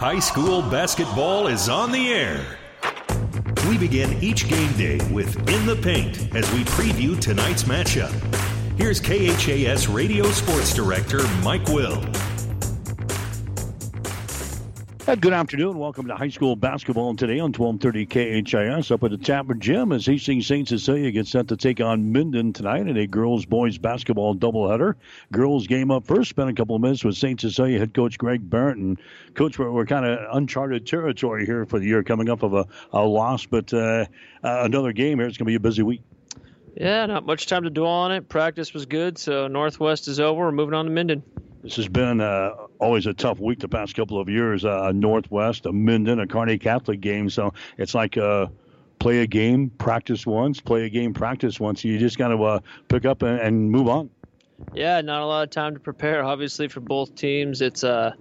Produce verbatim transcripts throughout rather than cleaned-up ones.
High school basketball is on the air. We begin each game day with In the Paint as we preview tonight's matchup. Here's K H A S Radio Sports Director Mike Will. Good afternoon. Welcome to high school basketball today on twelve thirty K H I S up at the Chapman Gym as Hastings Saint Cecilia gets set to take on Minden tonight in a girls-boys basketball doubleheader. Girls game up first. Spent a couple of minutes with Saint Cecilia head coach Greg Berndt. And Coach, we're, we're kind of uncharted territory here for the year coming up of a, a loss, but uh, uh, another game here. It's going to be a busy week. Yeah, not much time to dwell on it. Practice was good, so Northwest is over. We're moving on to Minden. This has been uh, always a tough week the past couple of years. Uh, Northwest, a Minden, a Kearney Catholic game. So it's like uh, play a game, practice once, play a game, practice once. You just got to uh, pick up and, and move on. Yeah, not a lot of time to prepare, obviously, for both teams. It's, uh,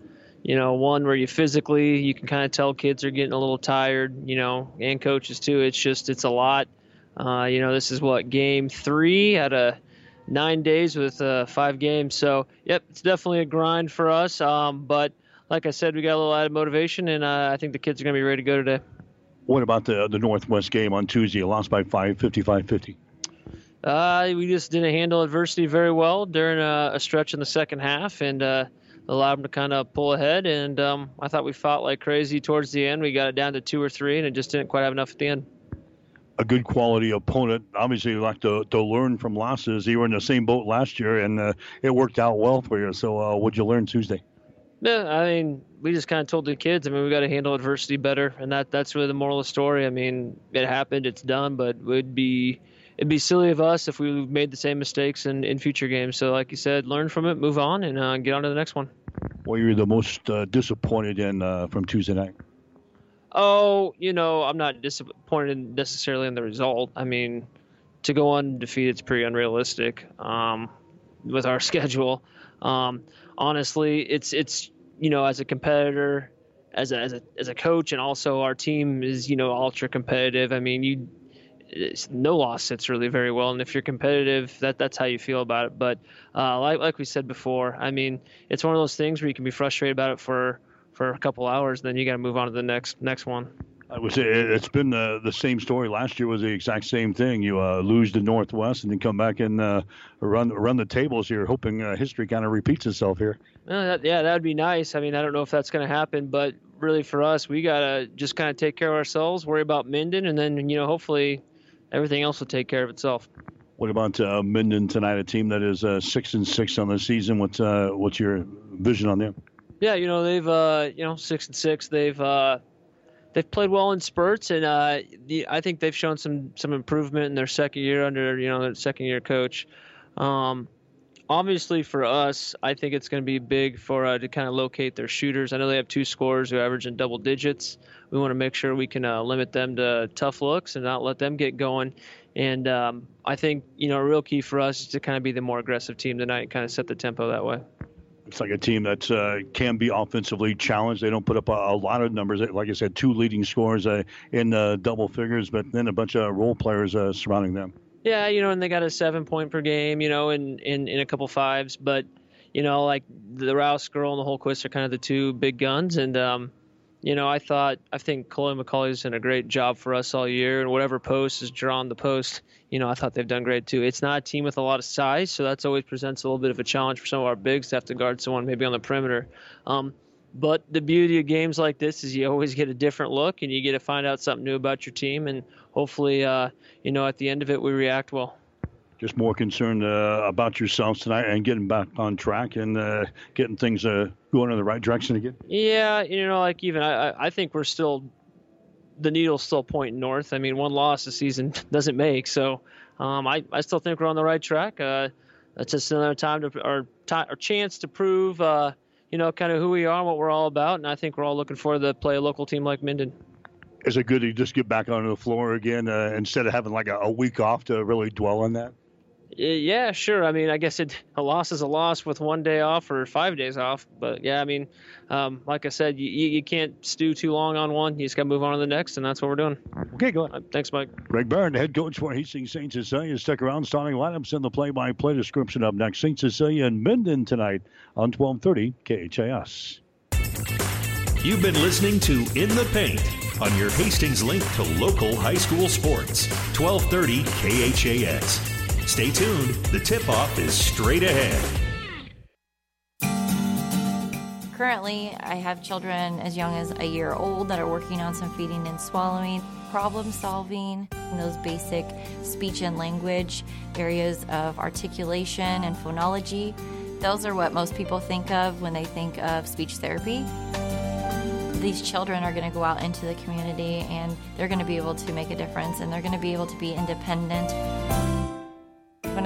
you know, one where you physically, you can kind of tell kids are getting a little tired, you know, and coaches too. It's just, it's a lot. Uh, you know, this is what, game three at a Nine days with uh, five games. So, yep, it's definitely a grind for us. Um, but like I said, we got a little added motivation, and uh, I think the kids are going to be ready to go today. What about the the Northwest game on Tuesday? Lost by five, fifty-five fifty. Uh, we just didn't handle adversity very well during a, a stretch in the second half and uh, allowed them to kind of pull ahead. And um, I thought we fought like crazy towards the end. We got it down to two or three, and it just didn't quite have enough at the end. A good quality opponent. Obviously, you like to, to learn from losses. You were in the same boat last year, and uh, it worked out well for you. So uh, what'd you learn Tuesday? Yeah, I mean, we just kind of told the kids, I mean, we got to handle adversity better, and that that's really the moral of the story. I mean, it happened, it's done, but it'd be, it'd be silly of us if we made the same mistakes in, in future games. So like you said, learn from it, move on, and uh, get on to the next one. What were you the most uh, disappointed in uh, from Tuesday night? Oh, you know, I'm not disappointed necessarily in the result. I mean, to go undefeated is pretty unrealistic um, with our schedule. Um, honestly, it's it's you know, as a competitor, as a, as a as a coach, and also our team is you know ultra competitive. I mean, you it's, no loss sits really very well, and if you're competitive, that that's how you feel about it. But uh, like like we said before, I mean, it's one of those things where you can be frustrated about it for. for a couple hours, then you got to move on to the next next one. I would say it's been the, the same story. Last year was the exact same thing. You uh, lose to Northwest and then come back and uh, run run the tables here, hoping uh, history kind of repeats itself here. Uh, that, yeah, that would be nice. I mean, I don't know if that's going to happen, but really for us, we got to just kind of take care of ourselves, worry about Minden, and then, you know, hopefully everything else will take care of itself. What about uh, Minden tonight, a team that is uh, six and six on the season? What's, uh, what's your vision on them? Yeah, you know, they've, uh, you know, six and six, they've, uh, they've played well in spurts, and uh, the, I think they've shown some, some improvement in their second year under, you know, their second year coach. Um, obviously for us, I think it's going to be big for, uh, to kind of locate their shooters. I know they have two scorers who average in double digits. We want to make sure we can uh, limit them to tough looks and not let them get going. And um, I think, you know, a real key for us is to kind of be the more aggressive team tonight and kind of set the tempo that way. It's like a team that uh, can be offensively challenged. They don't put up a, a lot of numbers. Like I said, two leading scorers uh, in uh, double figures, but then a bunch of role players uh, surrounding them. Yeah, you know, and they got a seven-point per game, you know, in, in, in a couple fives. But, you know, like the Rouse girl and the Holtquist are kind of the two big guns. And, um, you know, I thought – I think Chloe McCauley has done a great job for us all year. And whatever post is drawn the post, you know, I thought they've done great too. It's not a team with a lot of size, so that's always presents a little bit of a challenge for some of our bigs to have to guard someone maybe on the perimeter. Um, but the beauty of games like this is you always get a different look and you get to find out something new about your team. And hopefully, uh, you know, at the end of it, we react well. Just more concerned uh, about yourselves tonight and getting back on track and uh, getting things uh, going in the right direction again? Yeah, you know, like even I, I think we're still – the needle's still pointing north. I mean, one loss this season doesn't make. So um, I, I still think we're on the right track. Uh, it's just another time to – or t- or chance to prove, uh, you know, kind of who we are and what we're all about. And I think we're all looking forward to play a local team like Minden. Is it good to just get back onto the floor again uh, instead of having like a, a week off to really dwell on that? Yeah, sure. I mean, I guess it, a loss is a loss with one day off or five days off. But, yeah, I mean, um, like I said, you, you can't stew too long on one. You just got to move on to the next, and that's what we're doing. Okay, go ahead. Thanks, Mike. Greg Byrne, head coach for Hastings Saint Cecilia. Stick around. Starting lineups and the play-by-play description up next. Saint Cecilia and Minden tonight on twelve thirty K H A S. You've been listening to In the Paint on your Hastings link to local high school sports, twelve thirty K H A S. Stay tuned. The tip-off is straight ahead. Currently, I have children as young as a year old that are working on some feeding and swallowing, problem solving, and those basic speech and language areas of articulation and phonology. Those are what most people think of when they think of speech therapy. These children are going to go out into the community and they're going to be able to make a difference and they're going to be able to be independent. When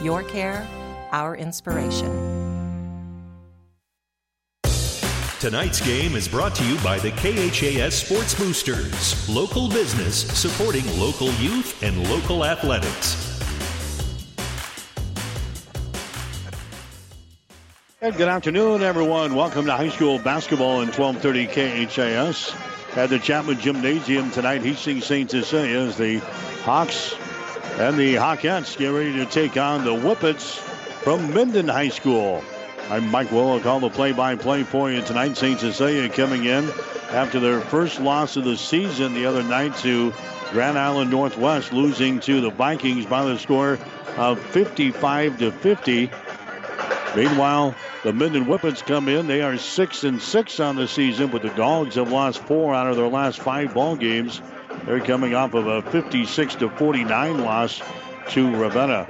Your care, our inspiration. Tonight's game is brought to you by the K H A S Sports Boosters, local business supporting local youth and local athletics. And good afternoon, everyone. Welcome to high school basketball in twelve thirty K H A S. At the Chapman Gymnasium tonight, Hastings Saint Cecilia is the Hawks. And the Hawkettes get ready to take on the Whippets from Minden High School. I'm Mike Willow. Call the play-by-play for you tonight. Saint Cecilia coming in after their first loss of the season the other night to Grand Island Northwest, losing to the Vikings by the score of fifty-five to fifty. Meanwhile, the Minden Whippets come in. They are six and six on the season, but the Dogs have lost four out of their last five ball games. They're coming off of a fifty-six to forty-nine loss to Ravenna.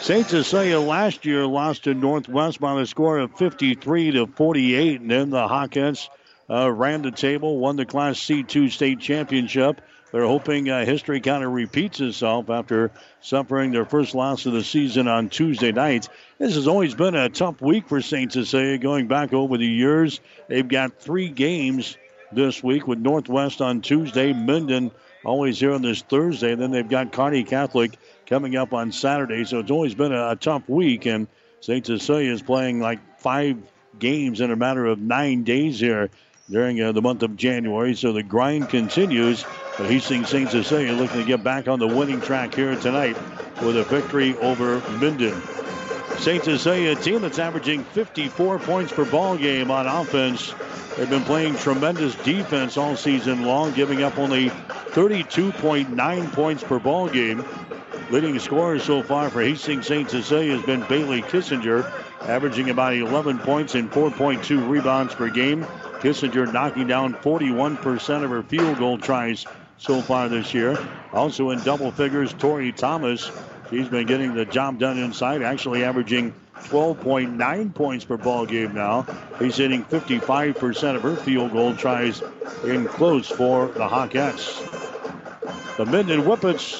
Saint Cecilia last year lost to Northwest by the score of fifty-three to forty-eight, and then the Hawkettes uh, ran the table, won the Class C two state championship. They're hoping uh, history kind of repeats itself after suffering their first loss of the season on Tuesday night. This has always been a tough week for Saint Cecilia. Going back over the years, they've got three games this week with Northwest on Tuesday, Minden always here on this Thursday, then they've got Kearney Catholic coming up on Saturday. So it's always been a, a tough week, and Saint Cecilia is playing like five games in a matter of nine days here during uh, the month of January. So the grind continues, but Hastings Saint Cecilia looking to get back on the winning track here tonight with a victory over Minden. Saint Cecilia, a team that's averaging fifty-four points per ball game on offense. They've been playing tremendous defense all season long, giving up only thirty-two point nine points per ball game. Leading scorer so far for Hastings Saint Cecilia has been Bailey Kissinger, averaging about eleven points and four point two rebounds per game. Kissinger knocking down forty-one percent of her field goal tries so far this year. Also in double figures, Tori Thomas. She's been getting the job done inside, actually averaging twelve point nine points per ball game now. He's hitting fifty-five percent of her field goal tries in close for the Hawkettes. The Minden Whippets,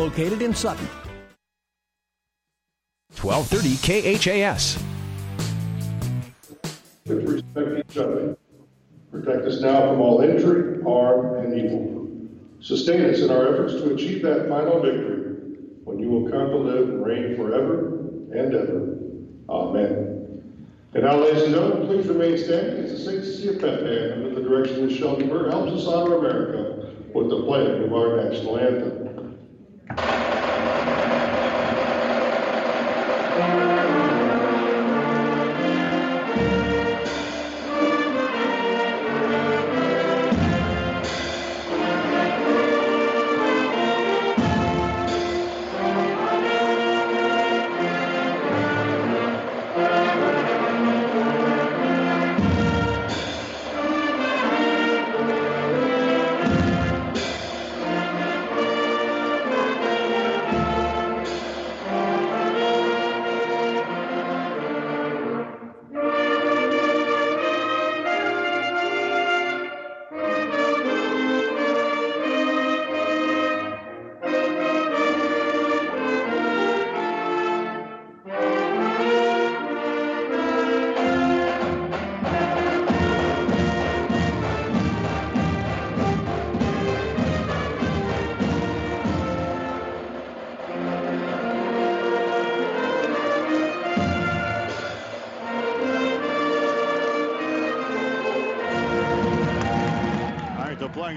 located in Sutton. twelve thirty K H A S. Let's respect each other. Protect us now from all injury, harm, and evil. Sustain us in our efforts to achieve that final victory when you will come to live and reign forever and ever. Amen. And now, ladies and gentlemen, please remain standing as the Saint Cecilia Pep Band under the direction of Sheldon Burr helps us honor America with the playing of our national anthem.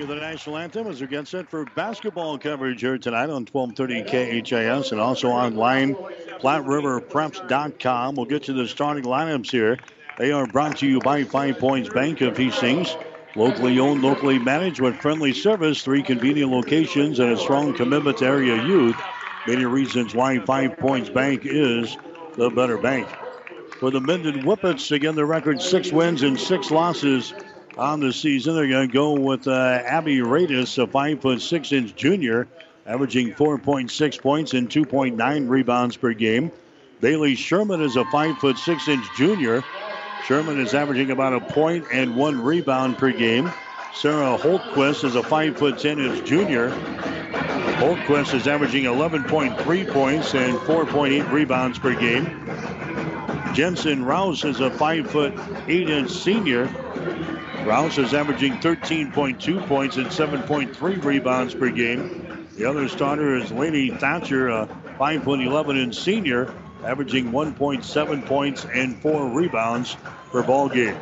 National anthem as we get set for basketball coverage here tonight on twelve thirty K H A S and also online, Platte River Preps dot com. We'll get to the starting lineups here. They are brought to you by Five Points Bank of Hastings. Locally owned, locally managed with friendly service, three convenient locations, and a strong commitment to area youth. Many reasons why Five Points Bank is the better bank. For the Minden Whippets, again, the record six wins and six losses on the season. They're going to go with uh, Abby Radis, a five foot six inch junior, averaging four point six points and two point nine rebounds per game. Bailey Sherman is a five foot six inch junior. Sherman is averaging about a point and one rebound per game. Sarah Holtquist is a five foot ten inch junior. Holtquist is averaging eleven point three points and four point eight rebounds per game. Jensen Rouse is a five foot eight inch senior. Rouse is averaging thirteen point two points and seven point three rebounds per game. The other starter is Laney Thatcher, a five foot eleven inch senior, averaging one point seven points and four rebounds per ball game.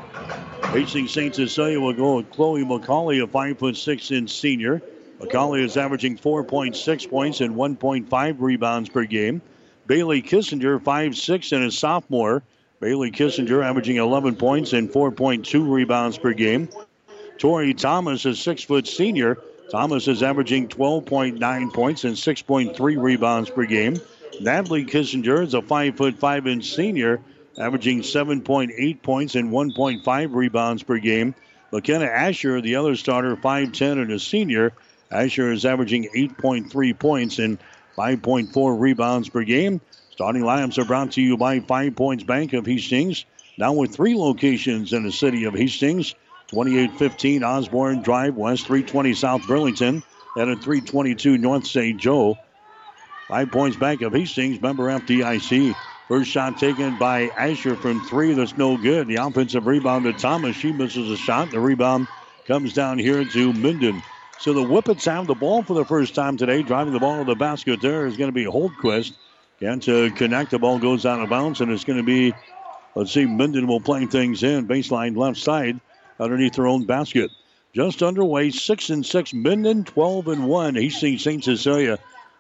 Hastings Saint Cecilia will go with Chloe McCauley, a five foot six inch senior. McCauley is averaging four point six points and one point five rebounds per game. Bailey Kissinger, five foot six and a sophomore. Bailey Kissinger averaging eleven points and four point two rebounds per game. Tori Thomas, a six foot senior. Thomas is averaging twelve point nine points and six point three rebounds per game. Natalie Kissinger is a five foot five inch senior, averaging seven point eight points and one point five rebounds per game. McKenna Asher, the other starter, five foot ten and a senior. Asher is averaging eight point three points and five point four rebounds per game. Starting lineups are brought to you by Five Points Bank of Hastings. Now with three locations in the city of Hastings. twenty-eight fifteen Osborne Drive West, three twenty South Burlington, and at three twenty-two North Saint Joe. Five Points Bank of Hastings, member F D I C. First shot taken by Asher from three. That's no good. The offensive rebound to Thomas. She misses a shot. The rebound comes down here to Minden. So the Whippets have the ball for the first time today. Driving the ball to the basket there is going to be Holtquist. And to connect, the ball goes out of bounds, and it's going to be, let's see, Minden will play things in. Baseline left side underneath their own basket. Just underway, six and six Minden, twelve and one Hastings Saint Cecilia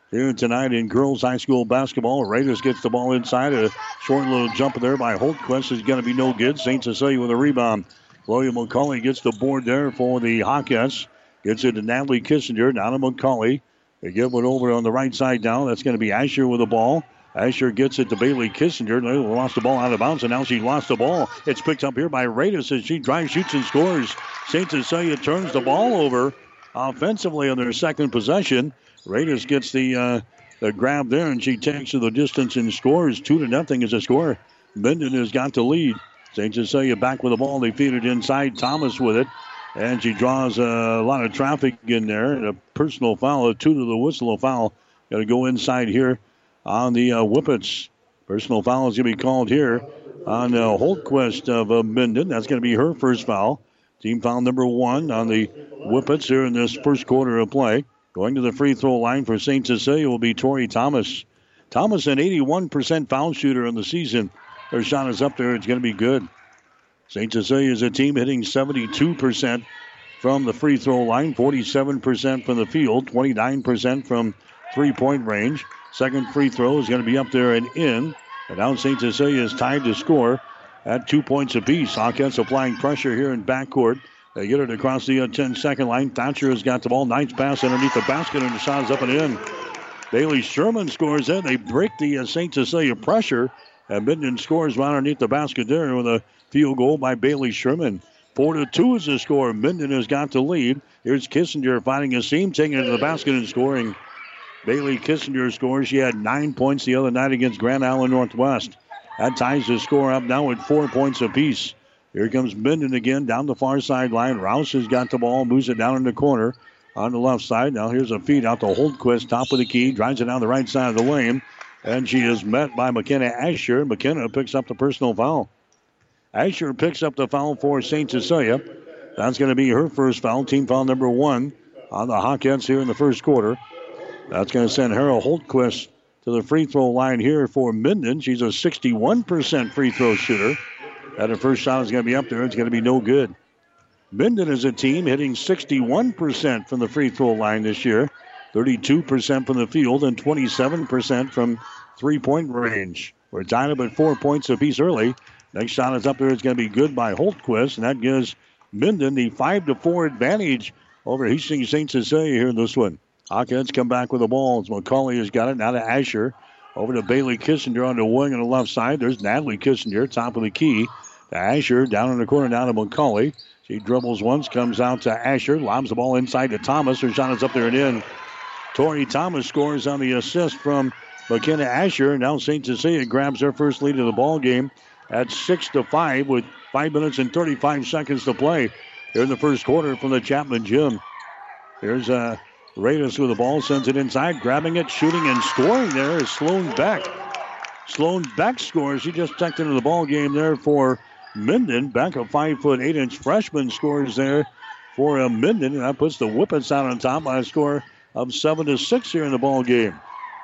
here tonight in girls high school basketball. Raiders gets the ball inside. A short little jump there by Holtquist is going to be no good. Saint Cecilia with a rebound. William McCauley gets the board there for the Hawkettes. Gets it to Natalie Kissinger, down to McCauley. They give it over on the right side now. That's going to be Asher with the ball. Asher gets it to Bailey Kissinger. They lost the ball out of bounds, and now she lost the ball. It's picked up here by Radis as she drives, shoots, and scores. Saint Cecilia turns the ball over offensively on their second possession. Radis gets the, uh, the grab there, and she takes to the distance and scores. Two to nothing is the score. Minden has got the lead. Saint Cecilia back with the ball. They feed it inside. Thomas with it. And she draws a lot of traffic in there. And a personal foul, a two to the whistle foul. Going to go inside here on the uh, Whippets. Personal foul is going to be called here on uh, Holtquist of uh, Minden. That's going to be her first foul. Team foul number one on the Whippets here in this first quarter of play. Going to the free throw line for Saint Cecilia will be Tori Thomas. Thomas, an eighty-one percent foul shooter on the season. Her shot is up there. It's going to be good. Saint Cecilia is a team hitting seventy-two percent from the free throw line, forty-seven percent from the field, twenty-nine percent from three-point range. Second free throw is going to be up there and in. And now Saint Cecilia is tied to score at two points apiece. Hawkins applying pressure here in backcourt. They get it across the ten-second line. Thatcher has got the ball. Ninth pass underneath the basket, and the shot is up and in. Bailey Sherman scores in. They break the uh, Saint Cecilia pressure. And Minden scores right underneath the basket there with a field goal by Bailey Sherman. Four to two is the score. Minden has got the lead. Here's Kissinger finding a seam, taking it to the basket and scoring. Bailey Kissinger scores. She had nine points the other night against Grand Island Northwest. That ties the score up now at four points apiece. Here comes Minden again down the far sideline. Rouse has got the ball, moves it down in the corner on the left side. Now here's a feed out to Holtquist, top of the key, drives it down the right side of the lane. And she is met by McKenna Asher. McKenna picks up the personal foul. Asher picks up the foul for Saint Cecilia. That's going to be her first foul, team foul number one on the Hawkettes here in the first quarter. That's going to send Harold Holtquist to the free throw line here for Minden. She's a sixty-one percent free throw shooter. And her first shot is going to be up there. It's going to be no good. Minden is a team hitting sixty-one percent from the free throw line this year. thirty-two percent from the field and twenty-seven percent from three-point range. We're tied up at four points apiece early. Next shot is up there. It's going to be good by Holtquist, and that gives Minden the five to four advantage over Hastings Saint Cecilia here in this one. Hawkins come back with the ball. McCauley has got it. Now to Asher. Over to Bailey Kissinger on the wing on the left side. There's Natalie Kissinger, top of the key. To Asher, down in the corner, down to McCauley. She dribbles once, comes out to Asher, lobs the ball inside to Thomas. Her shot is up there and in. Tori Thomas scores on the assist from McKenna Asher. Now Saint Cecilia grabs their first lead of the ball game at six to five with five minutes and thirty-five seconds to play here in the first quarter from the Chapman Gym. Here's uh, Radis with the ball, sends it inside, grabbing it, shooting, and scoring there is Sloan Beck. Sloan Beck scores. She just checked into the ball game there for Minden. Beck, a five foot eight inch freshman, scores there for uh, Minden. And that puts the Whippets out on top by a score of seven to six here in the ball game.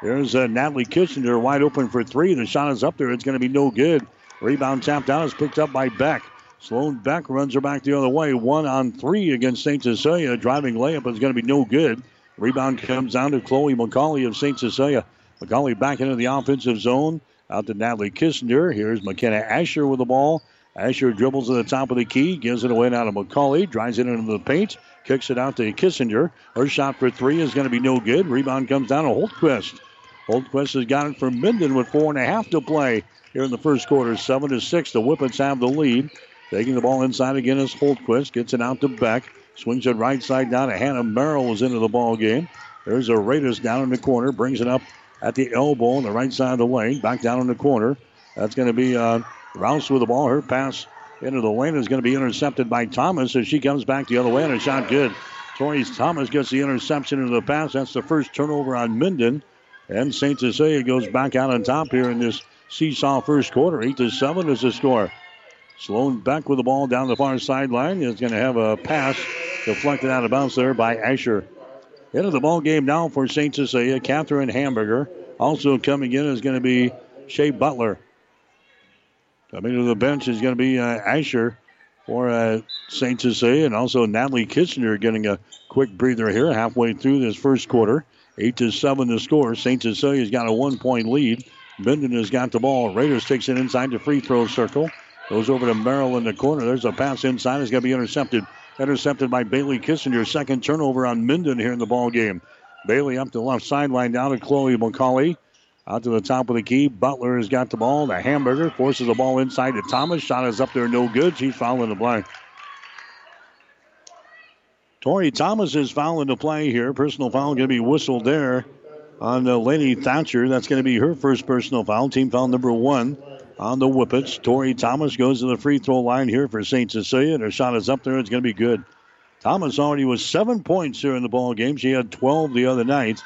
There's uh, Natalie Kissinger wide open for three. The shot is up there. It's going to be no good. Rebound tapped out. It's picked up by Beck. Sloan Beck runs her back the other way. One on three against Saint Cecilia. Driving layup is going to be no good. Rebound comes down to Chloe McCauley of Saint Cecilia. McCauley back into the offensive zone. Out to Natalie Kissinger. Here's McKenna Asher with the ball. Asher dribbles to the top of the key. Gives it away now to McCauley. Drives it into the paint. Kicks it out to Kissinger. Her shot for three is going to be no good. Rebound comes down to Holtquist. Holtquist has got it for Minden with four and a half to play here in the first quarter. Seven to six. The Whippets have the lead. Taking the ball inside again is Holtquist. Gets it out to Beck. Swings it right side down to Hannah Merrill, who's into the ball game. There's a Raiders down in the corner. Brings it up at the elbow on the right side of the lane. Back down in the corner. That's going to be uh, Rouse with the ball. Her pass into the lane is going to be intercepted by Thomas as she comes back the other way, and a shot good. Tori Thomas gets the interception into the pass. That's the first turnover on Minden. And Saint Cecilia goes back out on top here in this seesaw first quarter. eight to seven is the score. Sloan Beck with the ball down the far sideline. Is going to have a pass deflected out of bounds there by Asher. Into the ball game now for Saint Cecilia, Catherine Hamburger. Also coming in is going to be Shea Butler. Coming to the bench is going to be uh, Asher for uh, Saint Cecilia, and also Natalie Kissinger getting a quick breather here halfway through this first quarter. eight to seven to score. Saint Cecilia's got a one-point lead. Minden has got the ball. Raiders takes it inside the free throw circle. Goes over to Merrill in the corner. There's a pass inside. It's going to be intercepted. Intercepted by Bailey Kissinger. Second turnover on Minden here in the ball game. Bailey up to the left sideline down to Chloe McCauley. Out to the top of the key. Butler has got the ball. The Hamburger forces the ball inside to Thomas. Shot is up there, no good. She's fouling the play. Tori Thomas is fouling the play here. Personal foul going to be whistled there on Laney Thatcher. That's going to be her first personal foul. Team foul number one on the Whippets. Tori Thomas goes to the free throw line here for Saint Cecilia. And her shot is up there. It's going to be good. Thomas already was seven points here in the ball game. She had twelve the other night,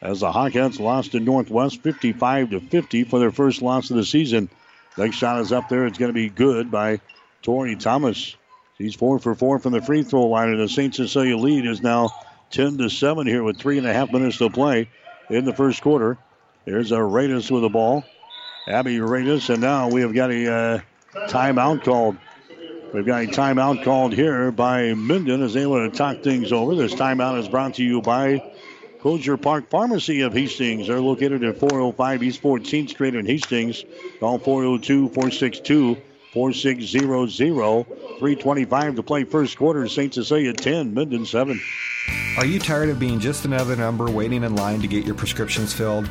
as the Hawkettes lost to Northwest fifty-five to fifty for their first loss of the season. Next shot is up there. It's going to be good by Tori Thomas. She's four for four from the free throw line, and the Saint Cecilia lead is now ten to seven here with three and a half minutes to play in the first quarter. There's a Radis with the ball. Abby Radis, and now we have got a uh, timeout called. We've got a timeout called here by Minden as they want to talk things over. This timeout is brought to you by Crozier Park Pharmacy of Hastings. They're located at four oh five East fourteenth Street in Hastings. Call four oh two, four six two, four six zero zero. three twenty-five to play first quarter. Saint Cecilia ten, Minden seven. Are you tired of being just another number waiting in line to get your prescriptions filled?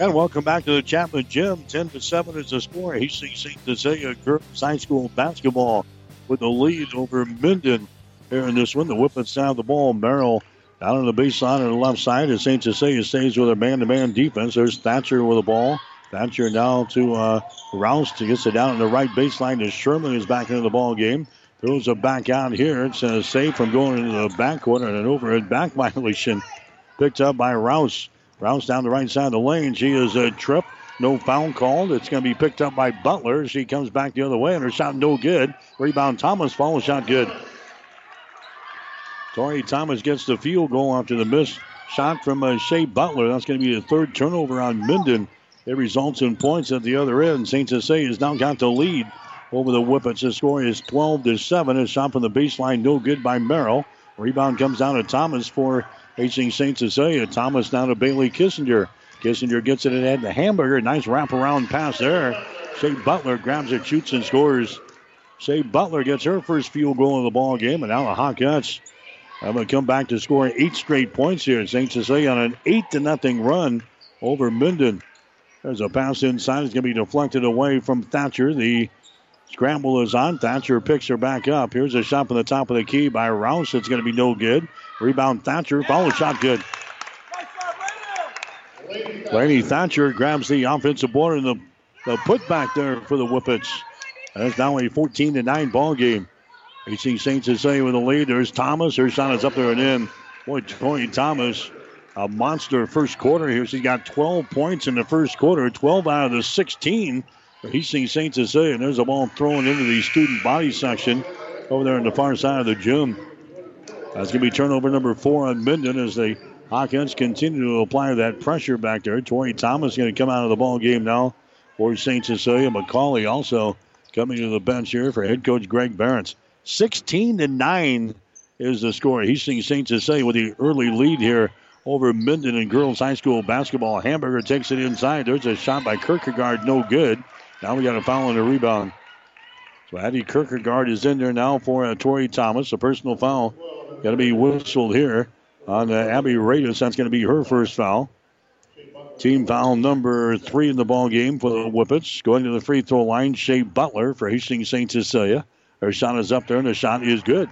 And welcome back to the Chapman Gym. ten to seven is the score. Hastings Saint Cecilia girls high school basketball with the lead over Minden here in this one. The Whippets have the ball. Merrill down on the baseline on the left side as Saint Cecilia stays with a man-to-man defense. There's Thatcher with the ball. Thatcher now to uh, Rouse to get it down on the right baseline to Sherman, who's back into the ball game. Throws it back out here. It's a save from going into the backcourt and an overhead back violation picked up by Rouse. Rouse down the right side of the lane. She is a trip. No foul called. It's going to be picked up by Butler. She comes back the other way, and her shot no good. Rebound Thomas. Follow shot good. Tori Thomas gets the field goal after the missed shot from uh, Shea Butler. That's going to be the third turnover on Minden. It results in points at the other end. Saint Cecilia has now got the lead over the Whippets. The score is twelve to seven. A shot from the baseline. No good by Merrill. Rebound comes down to Thomas for Hastings Saint Cecilia. Thomas down to Bailey Kissinger. Kissinger gets it ahead to Hamburger. Nice wraparound pass there. Shea Butler grabs it, shoots, and scores. Shea Butler gets her first field goal of the ball game, and now the Hawkettes have to come back to score eight straight points here. Saint Cecilia on an eight to nothing run over Minden. There's a pass inside. It's going to be deflected away from Thatcher. The scramble is on. Thatcher picks her back up. Here's a shot from the top of the key by Rouse. It's going to be no good. Rebound Thatcher. Follow shot good. Laney Thatcher grabs the offensive board and the, the putback there for the Whippets. That's now a fourteen to nine ball game. You see Saint Cecilia with the lead. There's Thomas. Her shot is up there and in. Boy, Tori Thomas, a monster first quarter here. She's got twelve points in the first quarter, twelve out of the sixteen. He's seeing Saint Cecilia, and there's a ball thrown into the student body section over there on the far side of the gym. That's going to be turnover number four on Minden as the Hawkins continue to apply that pressure back there. Tori Thomas going to come out of the ball game now for Saint Cecilia. McCauley also coming to the bench here for head coach Greg Berndt. sixteen to nine is the score. He's seeing Saint Cecilia with the early lead here over Minden in girls high school basketball. Hamburger takes it inside. There's a shot by Kierkegaard, no good. Now we got a foul on the rebound. So Addie Kierkegaard is in there now for uh, Tori Thomas. A personal foul got to be whistled here on uh, Abby Radis. That's going to be her first foul. Team foul number three in the ball game for the Whippets. Going to the free throw line, Shea Butler for Hastings Saint Cecilia. Her shot is up there, and the shot is good.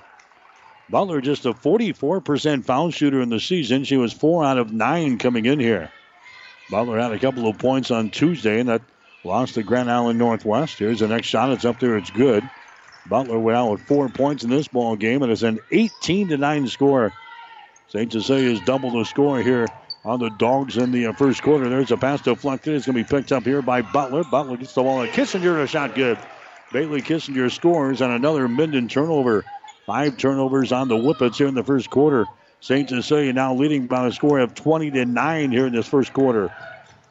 Butler just a forty-four percent foul shooter in the season. She was four out of nine coming in here. Butler had a couple of points on Tuesday, and that lost to Grand Island Northwest. Here's the next shot. It's up there. It's good. Butler went out with four points in this ball game, and it's an eighteen to nine score. Saint Cecilia is double the score here on the Dogs in the first quarter. There's a pass deflected. It's going to be picked up here by Butler. Butler gets the ball to Kissinger, and a shot good. Bailey Kissinger scores on another Minden turnover. Five turnovers on the Whippets here in the first quarter. Saint Cecilia now leading by a score of twenty to nine here in this first quarter.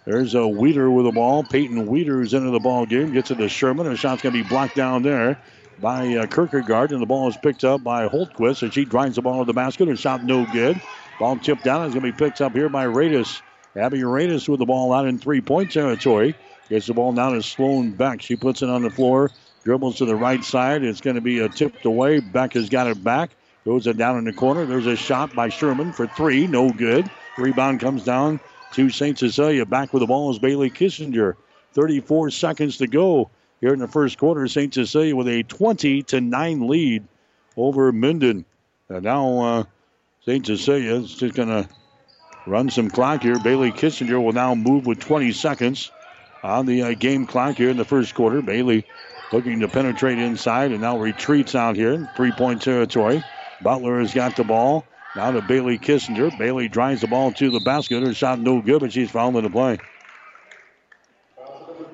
There's a Weeder with the ball. Peyton Weeder's into the ball game. Gets it to Sherman. Her shot's going to be blocked down there by uh, Kierkegaard, and the ball is picked up by Holtquist, and she drives the ball to the basket. Her shot no good. Ball tipped down. It's going to be picked up here by Radis. Abby Radis with the ball out in three-point territory. Gets the ball down to Sloan Beck. She puts it on the floor, dribbles to the right side. It's going to be a tipped away. Beck has got it back. Goes it down in the corner. There's a shot by Sherman for three. No good. Rebound comes down to Saint Cecilia. Back with the ball is Bailey Kissinger. thirty-four seconds to go here in the first quarter. Saint Cecilia with a twenty to nine lead over Minden. And now uh, Saint Cecilia is just going to run some clock here. Bailey Kissinger will now move with twenty seconds on the uh, game clock here in the first quarter. Bailey looking to penetrate inside and now retreats out here in three-point territory. Butler has got the ball. Now to Bailey Kissinger. Bailey drives the ball to the basket. Her shot no good, but she's fouled in the play.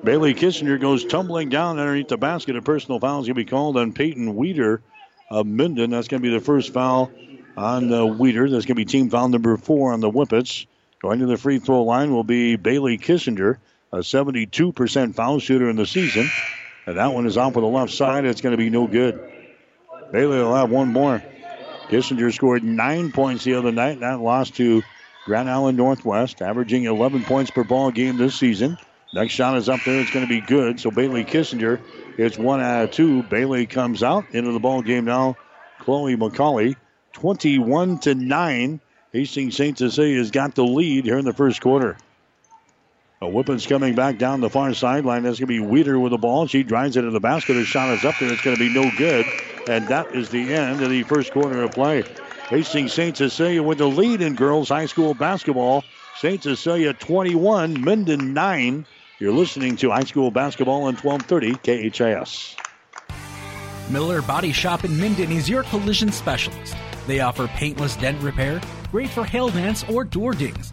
Bailey Kissinger goes tumbling down underneath the basket. A personal foul is going to be called on Peyton Weeder of Minden. That's going to be the first foul on uh, Weeder. That's going to be team foul number four on the Whippets. Going to the free throw line will be Bailey Kissinger, a seventy-two percent foul shooter in the season. And that one is off with the left side. It's going to be no good. Bailey will have one more. Kissinger scored nine points the other night. That loss to Grand Island Northwest, averaging eleven points per ball game this season. Next shot is up there. It's going to be good. So Bailey Kissinger is one out of two. Bailey comes out into the ball game now. Chloe McCauley, twenty-one to nine. Hastings Saint Cecilia has got the lead here in the first quarter. A Whippets coming back down the far sideline. That's going to be Weeder with the ball. She drives it to the basket. Her shot is up there. It's going to be no good. And that is the end of the first quarter of play. Hastings Saint Cecilia with the lead in girls high school basketball. Saint Cecilia twenty-one, Minden nine. You're listening to high school basketball on twelve thirty K H A S. Miller Body Shop in Minden is your collision specialist. They offer paintless dent repair, great for hail dents or door dings,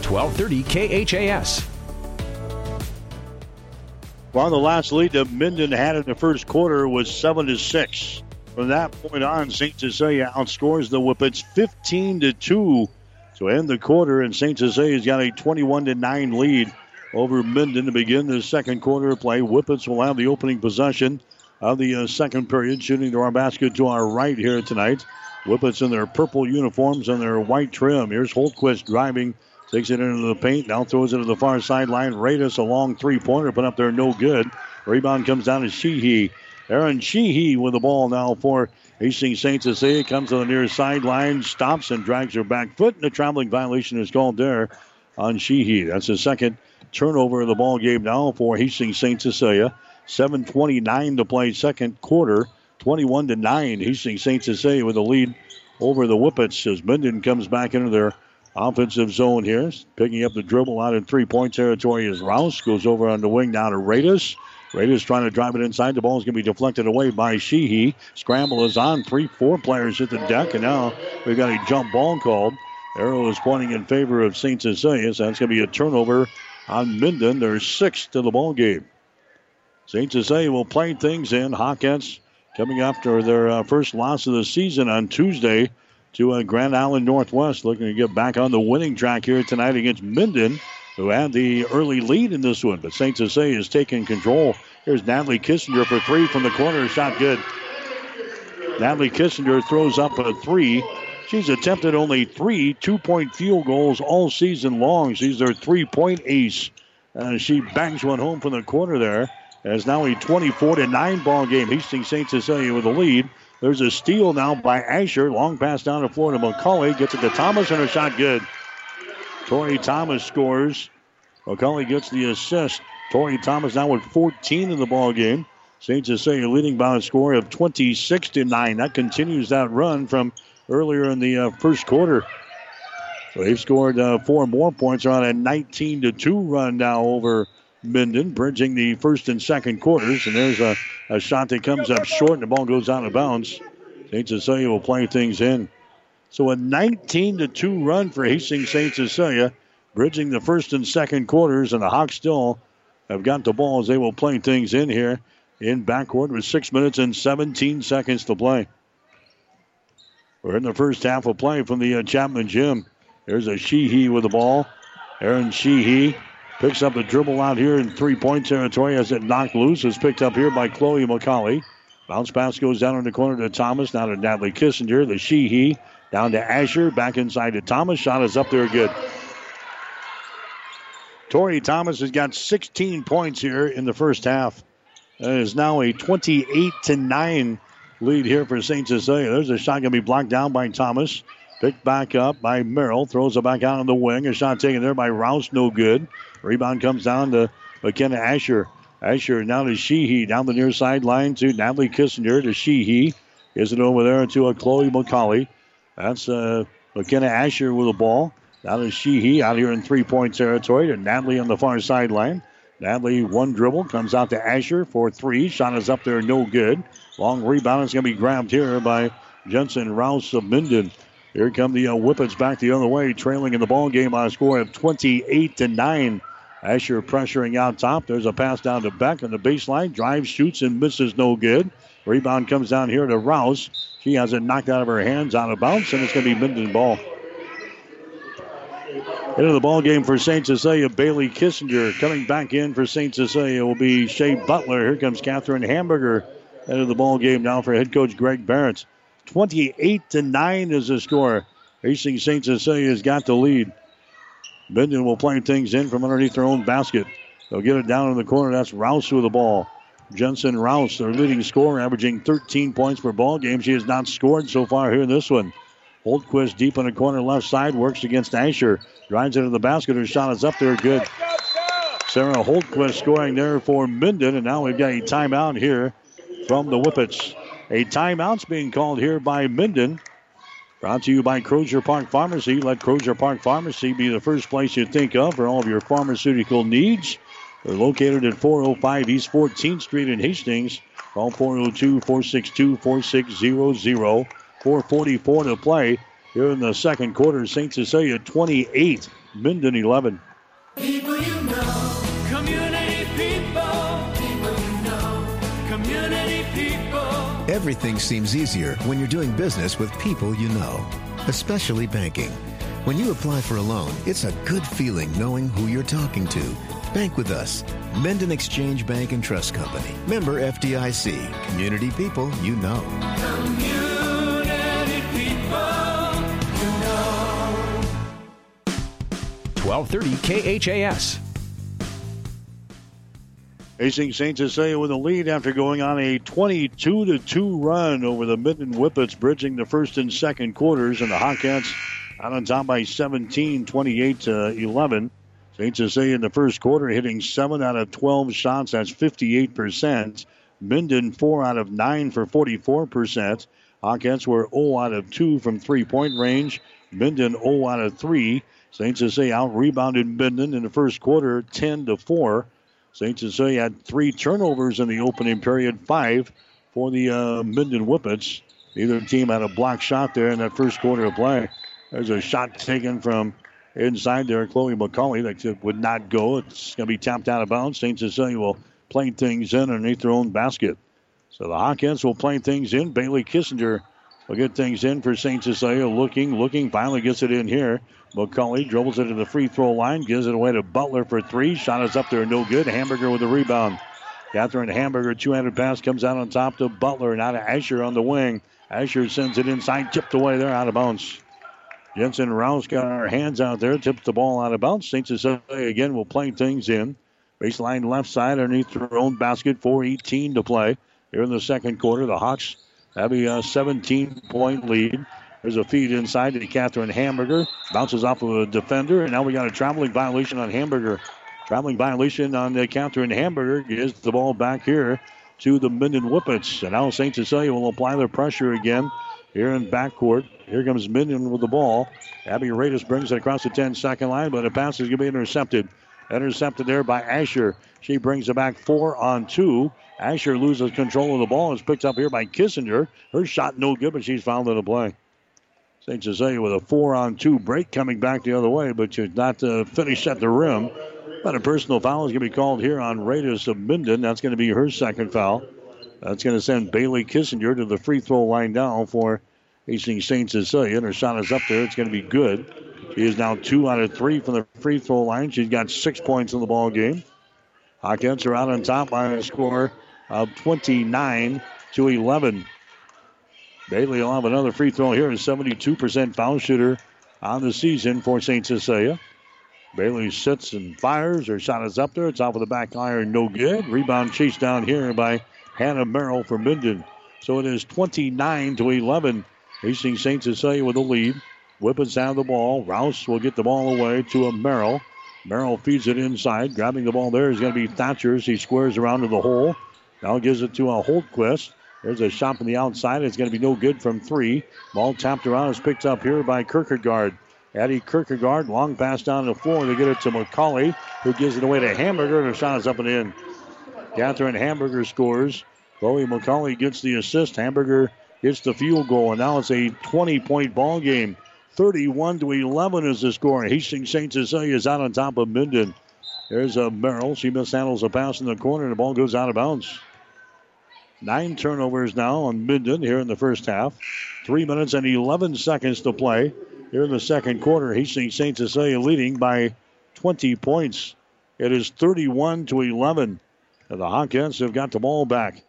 twelve thirty K H A S. Well, the last lead that Minden had in the first quarter was seven to six. From that point on, Saint Cecilia outscores the Whippets fifteen to two to end the quarter, and Saint Cecilia's got a twenty-one to nine lead over Minden to begin the second quarter of play. Whippets will have the opening possession of the uh, second period, shooting to our basket to our right here tonight. Whippets in their purple uniforms and their white trim. Here's Holtquist driving. Takes it into the paint, now throws it to the far sideline. Radis, a long three-pointer, put up there, no good. Rebound comes down to Sheehy. Aaron Sheehy with the ball now for Hastings Saint Cecilia. Comes to the near sideline, stops and drags her back foot, and a traveling violation is called there on Sheehy. That's his second turnover of the ball game now for Hastings Saint Cecilia. seven twenty-nine to play second quarter, twenty-one to nine. Hastings Saint Cecilia with the lead over the Whippets as Minden comes back into their offensive zone here. Picking up the dribble out in three-point territory is Rouse. Goes over on the wing now to Radis. Radis trying to drive it inside. The ball is going to be deflected away by Sheehy. Scramble is on. Three, four players hit the deck, and now we've got a jump ball called. Arrow is pointing in favor of Saint Cecilia, so that's going to be a turnover on Minden. There's six to the ball game. Saint Cecilia will play things in. Hawkins coming after their uh, first loss of the season on Tuesday to uh, Grand Island Northwest, looking to get back on the winning track here tonight against Minden, who had the early lead in this one. But Saint Cecilia is taking control. Here's Natalie Kissinger for three from the corner. Shot good. Natalie Kissinger throws up a three. She's attempted only three two-point field goals all season long. She's their three-point ace. Uh, she bangs one home from the corner there. As now a twenty-four to nine ball game. Hastings Saint Cecilia with the lead. There's a steal now by Asher. Long pass down the floor to McCauley. Gets it to Thomas, and her shot good. Tori Thomas scores. McCauley gets the assist. Tori Thomas now with fourteen in the ball game. Saint Cecilia leading by a score of twenty-six to nine. That continues that run from earlier in the uh, first quarter. So they've scored uh, four more points. They're on a nineteen to two run now over Minden, bridging the first and second quarters. And there's a, a shot that comes up short, and the ball goes out of bounds. Saint Cecilia will play things in. So a nineteen to two run for Hastings Saint Cecilia, bridging the first and second quarters, and the Hawks still have got the ball as they will play things in here in backcourt with six minutes and seventeen seconds to play. We're in the first half of play from the uh, Chapman Gym. There's a Sheehy with the ball. Aaron Sheehy picks up a dribble out here in three-point territory as it knocked loose. It's picked up here by Chloe McCauley. Bounce pass goes down in the corner to Thomas. Now to Natalie Kissinger. The Sheehy down to Asher. Back inside to Thomas. Shot is up there good. Tori Thomas has got sixteen points here in the first half. That is now a twenty-eight to nine lead here for Saint Cecilia. There's a shot going to be blocked down by Thomas. Picked back up by Merrill. Throws it back out on the wing. A shot taken there by Rouse. No good. Rebound comes down to McKenna Asher. Asher now to Sheehy. Down the near sideline to Natalie Kissinger. To Sheehy. Is it over there to a Chloe McCauley. That's uh, McKenna Asher with the ball. Now to Sheehy out here in three-point territory. To Natalie on the far sideline. Natalie, one dribble, comes out to Asher for three. Shot is up there, no good. Long rebound is going to be grabbed here by Jensen Rouse of Minden. Here come the uh, Whippets back the other way, trailing in the ball game on a score of twenty-eight to nine. Asher pressuring out top. There's a pass down to Beck on the baseline. Drives, shoots, and misses, no good. Rebound comes down here to Rouse. She has it knocked out of her hands, out of bounds, and it's going to be Minden ball. Into the ball game for Saint Cecilia, Bailey Kissinger. Coming back in for Saint Cecilia will be Shea Butler. Here comes Catherine Hamburger. Into the ball game now for head coach Greg Berndt. twenty-eight to nine is the score. Hastings Saint Cecilia has got the lead. Minden will play things in from underneath their own basket. They'll get it down in the corner. That's Rouse with the ball. Jensen Rouse, their leading scorer, averaging thirteen points per ball game. She has not scored so far here in this one. Holtquist deep in the corner left side, works against Asher. Drives into the basket. Her shot is up there. Good. Sarah Holtquist scoring there for Minden. And now we've got a timeout here from the Whippets. A timeout's being called here by Minden. Brought to you by Crozier Park Pharmacy. Let Crozier Park Pharmacy be the first place you think of for all of your pharmaceutical needs. They're located at four oh five East fourteenth Street in Hastings. Call four oh two, four six two, four six zero zero. four forty-four to play here in the second quarter. Saint Cecilia twenty-eight, Minden eleven. People you know, community people, people you know, community people. Everything seems easier when you're doing business with people you know, especially banking. When you apply for a loan, it's a good feeling knowing who you're talking to. Bank with us. Minden Exchange Bank and Trust Company. Member F D I C. Community people you know. Community. twelve thirty K H A S. Hastings Saint Cecilia with a lead after going on a twenty-two to two run over the Minden Whippets, bridging the first and second quarters, and the Hawkettes out on top by seventeen, twenty-eight to eleven. Saint Cecilia in the first quarter hitting seven out of twelve shots, that's fifty-eight percent. Minden four out of nine for forty-four percent. Hawkettes were zero out of two from three-point range. Minden zero out of three. Saint Cecilia out-rebounded Minden in the first quarter, ten to four. Saint Cecilia had three turnovers in the opening period, five for the uh, Minden Whippets. Neither team had a blocked shot there in that first quarter of play. There's a shot taken from inside there, Chloe McCauley, that would not go. It's going to be tapped out of bounds. Saint Cecilia will play things in underneath their own basket. So the Hawkins will play things in. Bailey Kissinger will get things in for Saint Cecilia. Looking, looking, finally gets it in here. McCauley dribbles it to the free throw line, gives it away to Butler for three. Shot is up there, no good. Hamburger with the rebound. Catherine Hamburger, two-handed pass, comes out on top to Butler. Now to Asher on the wing. Asher sends it inside, tipped away there, out of bounds. Jensen Rouse got her hands out there, tipped the ball out of bounds. Saint Cecilia again will play things in. Baseline left side underneath their own basket. four eighteen to play here in the second quarter. The Hawks have a seventeen-point lead. There's a feed inside to Catherine Hamburger. Bounces off of a defender, and now we got a traveling violation on Hamburger. Traveling violation on uh, Catherine Hamburger gives the ball back here to the Minden Whippets. And now Saint Cecilia will apply their pressure again here in backcourt. Here comes Minden with the ball. Abby Radis brings it across the ten-second line, but a pass is going to be intercepted. Intercepted there by Asher. She brings it back four on two. Asher loses control of the ball. It's picked up here by Kissinger. Her shot no good, but she's fouled into play. Saint Cecilia with a four on two break coming back the other way, but she's not uh, finished at the rim. But a personal foul is going to be called here on Radis of Minden. That's going to be her second foul. That's going to send Bailey Kissinger to the free throw line now for Hastings Saint Cecilia. And her shot is up there. It's going to be good. She is now two out of three from the free throw line. She's got six points in the ball game. Hawkettes are out on top by a score of twenty-nine to eleven. Bailey will have another free throw here. A seventy-two percent foul shooter on the season for Saint Cecilia. Bailey sits and fires. Her shot is up there. It's off of the back iron. No good. Rebound chased down here by Hannah Merrill for Minden. So it is twenty-nine to eleven. Hastings Saint Cecilia with the lead. Whippets have the ball. Rouse will get the ball away to a Merrill. Merrill feeds it inside. Grabbing the ball there is going to be Thatcher. She squares around to the hole. Now gives it to a Holtquist. There's a shot from the outside. It's going to be no good from three. Ball tapped around. It's picked up here by Kierkegaard. Addie Kierkegaard. Long pass down the floor. They get it to McCauley, who gives it away to Hamburger. And her shot is up and in. Catherine Hamburger scores. Chloe McCauley gets the assist. Hamburger gets the field goal. And now it's a twenty-point ball game. thirty-one to eleven is the score. Hastings Saint Cecilia is out on top of Minden. There's a Merrill. She mishandles a pass in the corner, and the ball goes out of bounds. Nine turnovers now on Minden here in the first half. Three minutes and eleven seconds to play here in the second quarter. Hastings Saint Cecilia leading by twenty points. It is thirty-one to eleven, and the Hawkettes have got the ball back.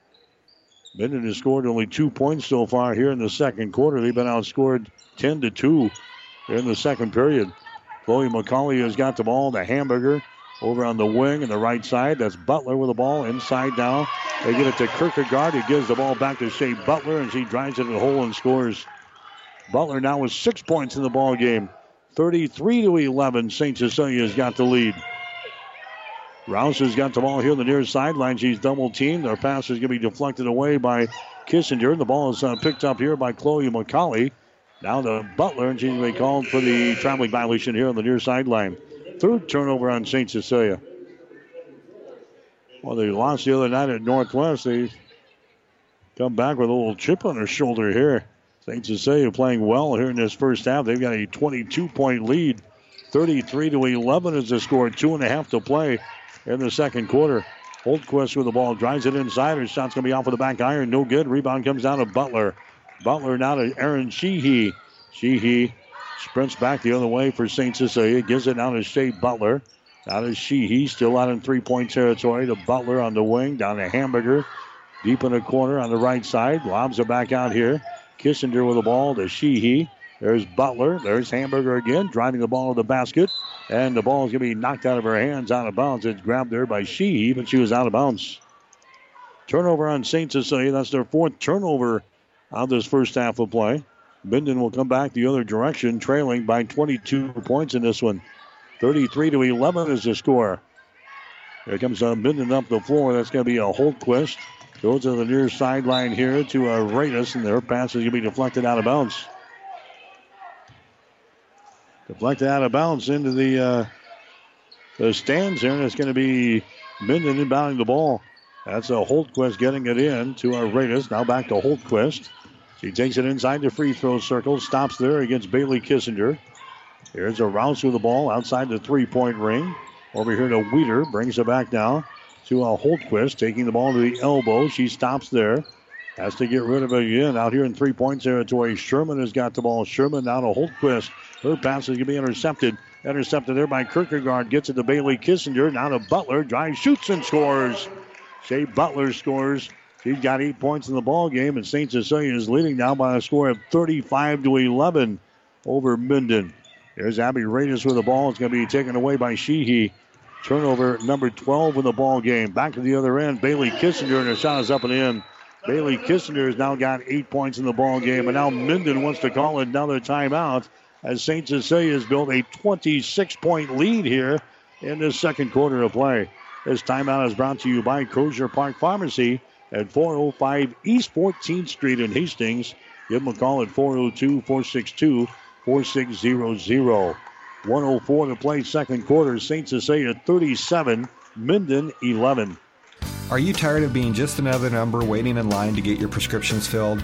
Minden has scored only two points so far here in the second quarter. They've been outscored ten to two in the second period. Chloe McCauley has got the ball. The Hamburger over on the wing and the right side. That's Butler with the ball inside now. They get it to Kierkegaard. He gives the ball back to Shea Butler, and she drives it in the hole and scores. Butler now with six points in the ball game. thirty-three to eleven, Saint Cecilia has got the lead. Rouse has got the ball here on the near sideline. She's double-teamed. Their pass is going to be deflected away by Kissinger. The ball is uh, picked up here by Chloe McCauley. Now to Butler, and she's going to be called for the traveling violation here on the near sideline. Third turnover on Saint Cecilia. Well, they lost the other night at Northwest. They come back with a little chip on their shoulder here. Saint Cecilia playing well here in this first half. They've got a twenty-two-point lead. thirty-three to eleven is the score. Two and a half to play in the second quarter. Holtquist with the ball, drives it inside. Her shot's going to be off of the back iron. No good. Rebound comes down to Butler. Butler now to Aaron Sheehy. Sheehy sprints back the other way for Saint Cecilia. Gives it now to Shea Butler. Now to Sheehy. Still out in three-point territory. To Butler on the wing. Down to Hamburger. Deep in the corner on the right side. Lobs it back out here. Kissinger with the ball to Sheehy. There's Butler. There's Hamburger again, driving the ball to the basket. And the ball is going to be knocked out of her hands, out of bounds. It's grabbed there by Sheehy, but she was out of bounds. Turnover on Saint Cecilia. That's their fourth turnover on this first half of play. Minden will come back the other direction, trailing by twenty-two points in this one. thirty-three to eleven is the score. Here comes uh, Minden up the floor. That's going to be a Holtquist. Goes to the near sideline here to uh, Radis, and their pass is going to be deflected out of bounds. Deflected out of bounds into the, uh, the stands here, and it's going to be Minden inbounding the ball. That's a Holtquist getting it in to our Radis. Now back to Holtquist. She takes it inside the free throw circle, stops there against Bailey Kissinger. Here's a Rouse with the ball outside the three-point ring. Over here to Weeder, brings it back now to a Holtquist, taking the ball to the elbow. She stops there. Has to get rid of it again. Out here in three-point territory, Sherman has got the ball. Sherman now to Holtquist. Her pass is going to be intercepted. Intercepted there by Kierkegaard. Gets it to Bailey Kissinger. Now to Butler. Drives, shoots, and scores. Shea Butler scores. She's got eight points in the ball game, and Saint Cecilia is leading now by a score of thirty-five to eleven over Minden. There's Abby Radis with the ball. It's going to be taken away by Sheehy. Turnover number twelve in the ball game. Back to the other end. Bailey Kissinger, and her shot is up and in. Bailey Kissinger has now got eight points in the ball game, and now Minden wants to call another timeout as Saint Cecilia has built a twenty-six point lead here in this second quarter of play. This timeout is brought to you by Crozier Park Pharmacy at four oh five East fourteenth Street in Hastings. Give them a call at four oh two, four six two, four six zero zero. one oh four to play second quarter. Saint Cecilia thirty-seven, Minden eleven. Are you tired of being just another number waiting in line to get your prescriptions filled?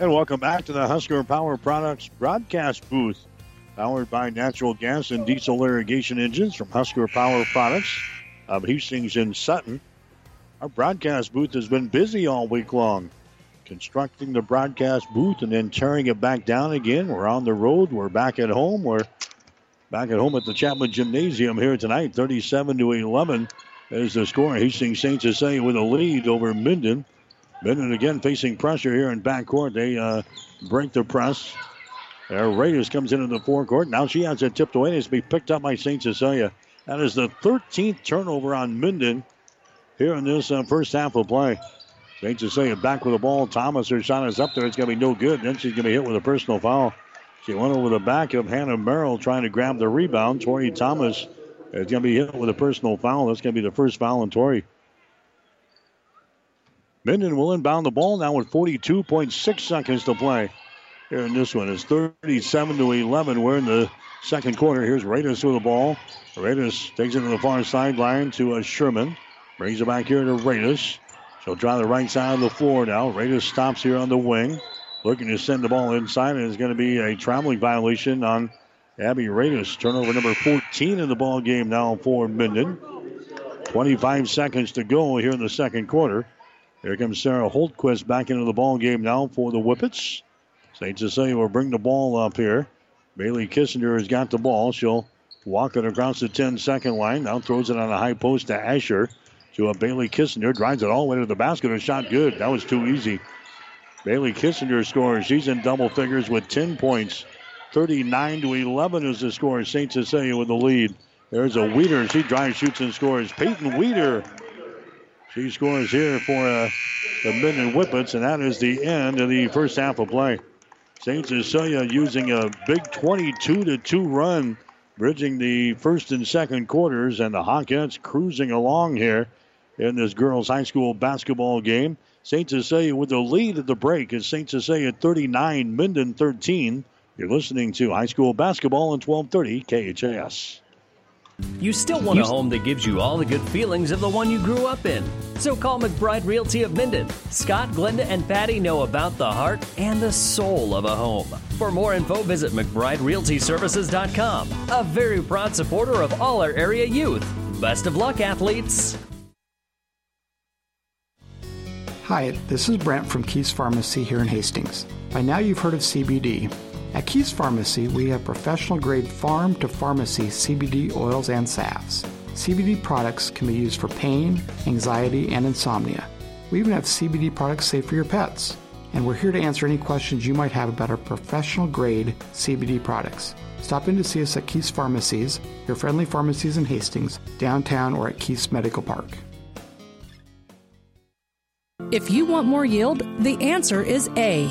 And welcome back to the Husker Power Products broadcast booth. Powered by natural gas and diesel irrigation engines from Husker Power Products of Hastings and Sutton. Our broadcast booth has been busy all week long. Constructing the broadcast booth and then tearing it back down again. We're on the road. We're back at home. We're back at home at the Chapman Gymnasium here tonight, thirty-seven to eleven. There's the score. Hastings Saint Cecilia with a lead over Minden. Minden again facing pressure here in backcourt. They uh, break the press. There, Raiders comes into the forecourt. Now she has it tipped away. It's be picked up by Saint Cecilia. That is the thirteenth turnover on Minden here in this uh, first half of play. Saint Cecilia back with the ball. Thomas, her shot is up there. It's going to be no good. Then she's going to be hit with a personal foul. She went over the back of Hannah Merrill trying to grab the rebound. Tori Thomas. It's going to be hit with a personal foul. That's going to be the first foul on Torrey. Minden will inbound the ball now with forty-two point six seconds to play. Here in this one, it's thirty-seven to eleven. We're in the second quarter. Here's Radis with the ball. Radis takes it to the far sideline to a Sherman. Brings it back here to Radis. She'll try the right side of the floor now. Radis stops here on the wing. Looking to send the ball inside, and it's going to be a traveling violation on Abby Radis, turnover number fourteen in the ball game now for Minden. twenty-five seconds to go here in the second quarter. Here comes Sarah Holtquist back into the ball game now for the Whippets. Saint Cecilia will bring the ball up here. Bailey Kissinger has got the ball. She'll walk it across the ten-second line. Now throws it on a high post to Asher. To a Bailey Kissinger. Drives it all the way to the basket. A shot good. That was too easy. Bailey Kissinger scores. She's in double figures with ten points. thirty-nine to eleven is the score. Saint Cecilia with the lead. There's a Weeder. She drives, shoots, and scores. Peyton Weeder. She scores here for uh, the Minden Whippets, and that is the end of the first half of play. Saint Cecilia using a big twenty-two to two run, bridging the first and second quarters, and the Hawkettes cruising along here in this girls' high school basketball game. Saint Cecilia with the lead at the break is Saint Cecilia thirty-nine, Minden thirteen. You're listening to High School Basketball on twelve thirty K H A S. You still want a home that gives you all the good feelings of the one you grew up in. So call McBride Realty of Minden. Scott, Glenda, and Patty know about the heart and the soul of a home. For more info, visit McBride Realty Services dot com. A very proud supporter of all our area youth. Best of luck, athletes. Hi, this is Brent from Keith's Pharmacy here in Hastings. By now you've heard of C B D. At Keith's Pharmacy, we have professional-grade farm-to-pharmacy C B D oils and salves. C B D products can be used for pain, anxiety, and insomnia. We even have C B D products safe for your pets. And we're here to answer any questions you might have about our professional-grade C B D products. Stop in to see us at Keith's Pharmacies, your friendly pharmacies in Hastings, downtown, or at Keith's Medical Park. If you want more yield, the answer is A.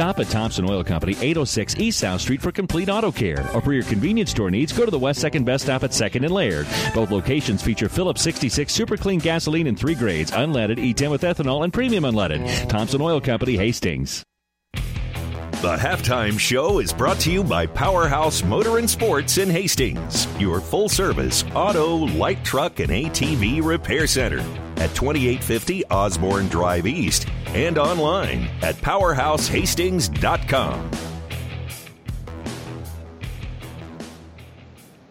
Stop at Thompson Oil Company, eight oh six East South Street for complete auto care. Or for your convenience store needs, go to the West second Best Stop at second and Laird. Both locations feature Phillips sixty-six Super Clean Gasoline in three grades, unleaded, E ten with ethanol, and premium unleaded. Thompson Oil Company, Hastings. The Halftime Show is brought to you by Powerhouse Motor and Sports in Hastings, your full-service auto, light truck, and A T V repair center at twenty-eight fifty Osborne Drive East and online at powerhouse hastings dot com.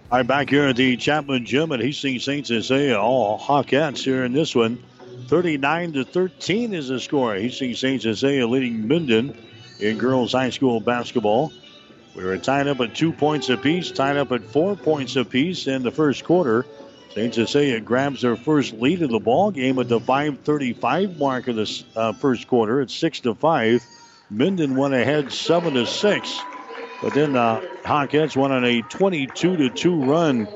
All right, back here at the Chapman Gym at Hastings Saint Cecilia, all Hawkettes here in this one. thirty-nine to thirteen is the score. Hastings Saint Cecilia leading Minden in girls high school basketball. We were tied up at two points apiece, tied up at four points apiece in the first quarter. Saint Cecilia grabs their first lead of the ball game at the five thirty-five mark of the uh, first quarter. It's six to five. Minden went ahead seven to six. But then the uh, Hawkettes went on a twenty-two to two run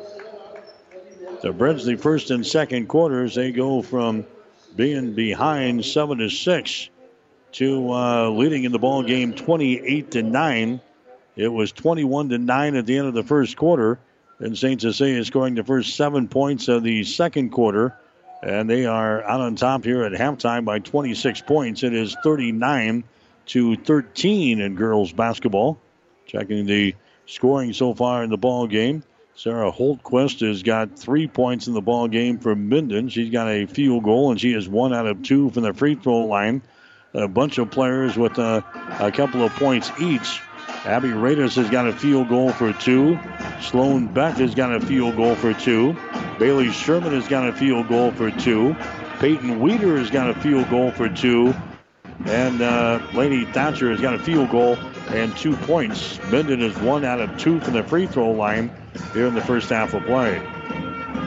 to bridge the first and second quarters. They go from being behind seven to six to uh, leading in the ball game twenty-eight to nine. It was twenty-one to nine at the end of the first quarter. And Saint Cecilia scoring the first seven points of the second quarter. And they are out on top here at halftime by twenty-six points. It is thirty-nine to thirteen in girls basketball. Checking the scoring so far in the ball game. Sarah Holtquist has got three points in the ball game for Minden. She's got a field goal, and she is one out of two from the free throw line. A bunch of players with uh, a couple of points each. Abby Radis has got a field goal for two. Sloan Beck has got a field goal for two. Bailey Sherman has got a field goal for two. Peyton Weeder has got a field goal for two. And uh, Laney Thatcher has got a field goal and two points. Minden is one out of two from the free throw line here in the first half of play.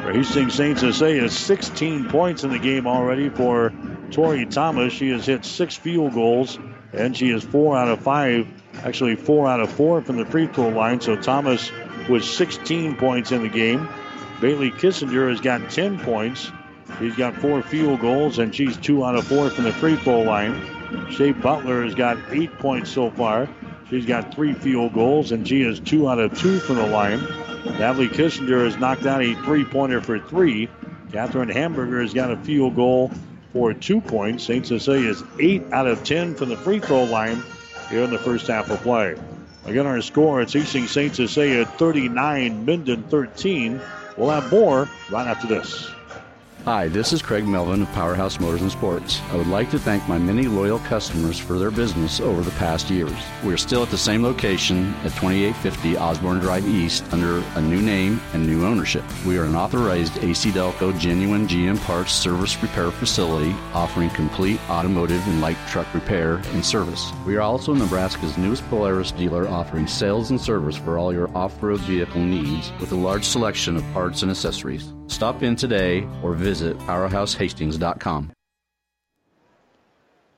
For Hastings Saint Cecilia is sixteen points in the game already for Tori Thomas. She has hit six field goals, and she is four out of five, actually four out of four from the free throw line. So Thomas with sixteen points in the game. Bailey Kissinger has got ten points. She's got four field goals, and she's two out of four from the free throw line. Shea Butler has got eight points so far. She's got three field goals, and she is two out of two from the line. Natalie Kissinger has knocked out a three-pointer for three. Catherine Hamburger has got a field goal for two points. Saint Cecilia is eight out of ten from the free throw line here in the first half of play. Again, our score, it's Hastings Saint Cecilia thirty-nine, Minden thirteen. We'll have more right after this. Hi, this is Craig Melvin of Powerhouse Motors and Sports. I would like to thank my many loyal customers for their business over the past years. We are still at the same location at twenty-eight fifty Osborne Drive East under a new name and new ownership. We are an authorized A C Delco Genuine G M Parts Service Repair Facility offering complete automotive and light truck repair and service. We are also Nebraska's newest Polaris dealer offering sales and service for all your off-road vehicle needs with a large selection of parts and accessories. Stop in today or visit powerhouse hastings dot com.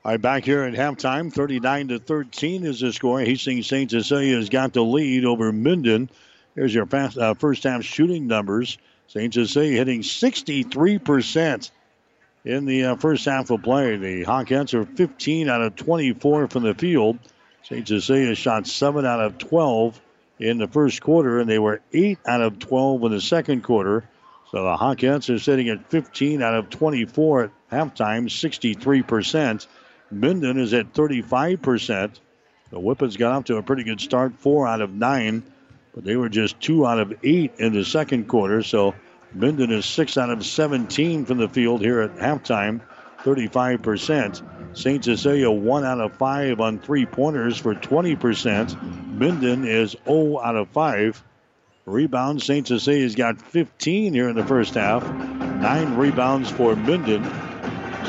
All right, back here at halftime, thirty-nine to thirteen is the score. Hastings Saint Cecilia has got the lead over Minden. Here's your fast, uh, first half shooting numbers. Saint Cecilia hitting sixty-three percent in the uh, first half of play. The Hawkettes are fifteen out of twenty-four from the field. Saint Cecilia shot seven out of twelve in the first quarter, and they were eight out of twelve in the second quarter. So the Hawkettes are sitting at fifteen out of twenty-four at halftime, sixty-three percent. Minden is at thirty-five percent. The Whippets got off to a pretty good start, four out of nine, but they were just two out of eight in the second quarter. So Minden is six out of seventeen from the field here at halftime, thirty-five percent. Saint Cecilia one out of five on three-pointers for twenty percent. Minden is zero out of five. Rebounds, Saint Cecilia's got fifteen here in the first half. Nine rebounds for Minden.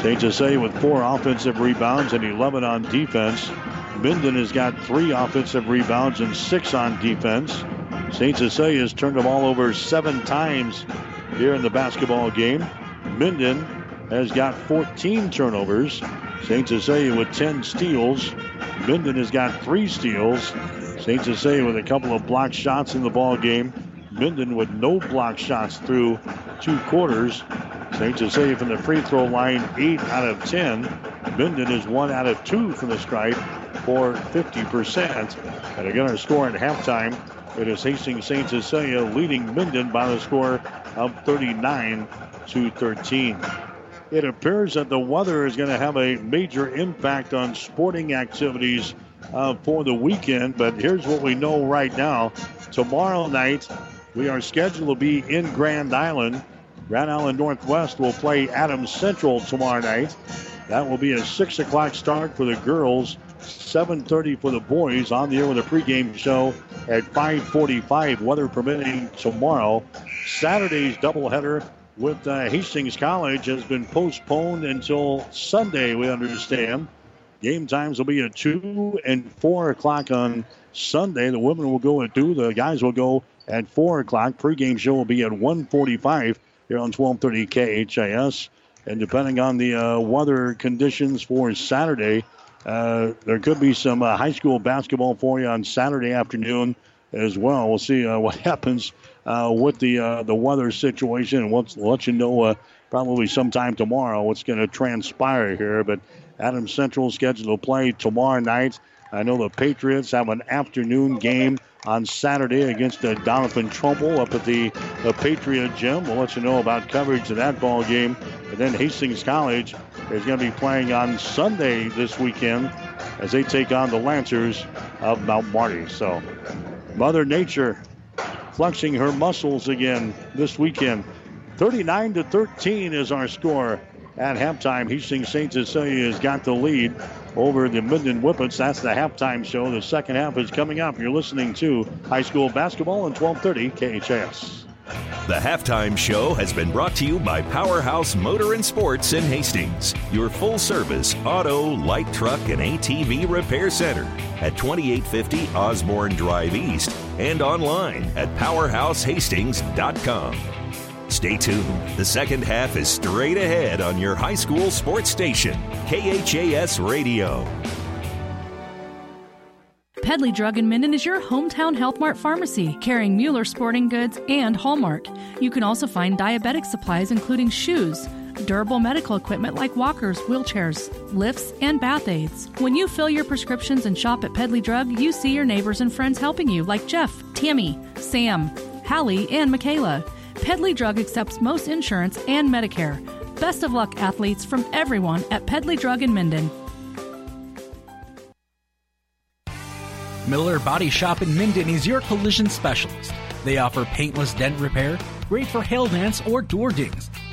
Saint Cecilia with four offensive rebounds and eleven on defense. Minden has got three offensive rebounds and six on defense. Saint Cecilia has turned the ball over seven times here in the basketball game. Minden has got fourteen turnovers. Saint Cecilia with ten steals. Minden has got three steals. Saint Cecilia with a couple of blocked shots in the ball game. Minden with no blocked shots through two quarters. Saint Cecilia from the free throw line, eight out of ten. Minden is one out of two from the stripe, for fifty percent. And again, our score at halftime, it is Hastings Saint Cecilia leading Minden by the score of thirty-nine to thirteen. It appears that the weather is going to have a major impact on sporting activities uh, for the weekend, but here's what we know right now. Tomorrow night, we are scheduled to be in Grand Island. Grand Island Northwest will play Adams Central tomorrow night. That will be a six o'clock start for the girls, seven thirty for the boys, on the air with a pregame show at five forty-five, weather permitting tomorrow. Saturday's doubleheader with uh, Hastings College has been postponed until Sunday, we understand. Game times will be at two and four o'clock on Sunday. The women will go at two. The guys will go at four o'clock. Pre-game show will be at one forty-five here on twelve thirty K H A S. And depending on the uh, weather conditions for Saturday, uh, there could be some uh, high school basketball for you on Saturday afternoon as well. We'll see uh, what happens uh, with the uh, the weather situation. And we'll let you know uh, probably sometime tomorrow what's going to transpire here. But Adams Central scheduled to play tomorrow night. I know the Patriots have an afternoon game on Saturday against uh, Donovan Trumbull up at the, the Patriot Gym. We'll let you know about coverage of that ball game. And then Hastings College is going to be playing on Sunday this weekend as they take on the Lancers of Mount Marty. So Mother Nature flexing her muscles again this weekend. thirty-nine to thirteen is our score at halftime. Hastings Saint Cecilia has got the lead over the Minden Whippets. That's the halftime show. The second half is coming up. You're listening to High School Basketball on twelve thirty K H A S. The halftime show has been brought to you by Powerhouse Motor and Sports in Hastings, your full-service auto, light truck, and A T V repair center at twenty-eight fifty Osborne Drive East and online at powerhouse hastings dot com. Stay tuned. The second half is straight ahead on your high school sports station, K H A S Radio. Pedley Drug in Minden is your hometown Health Mart pharmacy, carrying Mueller sporting goods and Hallmark. You can also find diabetic supplies, including shoes, durable medical equipment like walkers, wheelchairs, lifts, and bath aids. When you fill your prescriptions and shop at Pedley Drug, you see your neighbors and friends helping you, like Jeff, Tammy, Sam, Hallie, and Michaela. Pedley Drug accepts most insurance and Medicare. Best of luck, athletes, from everyone at Pedley Drug in Minden. Miller Body Shop in Minden is your collision specialist. They offer paintless dent repair, great for hail dents or door dings,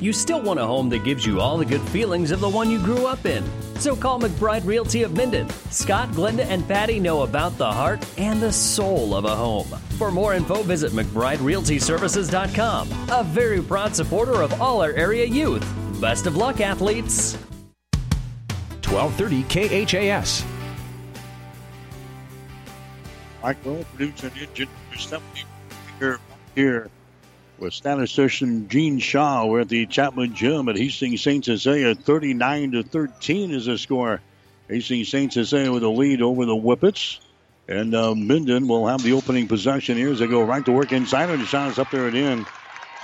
You still want a home that gives you all the good feelings of the one you grew up in. So call McBride Realty of Minden. Scott, Glenda, and Patty know about the heart and the soul of a home. For more info, visit McBride Realty Services dot com. A very proud supporter of all our area youth. Best of luck, athletes. twelve thirty K H A S. Mike Rowe, producer and engineer, Stephanie Baker here with statistician Gene Shaw. We're at the Chapman Gym at Hastings Saint Cecilia. thirty-nine to thirteen is the score. Hastings Saint Cecilia with a lead over the Whippets. And uh, Minden will have the opening possession here as they go right to work inside. And the shot is up there at the end.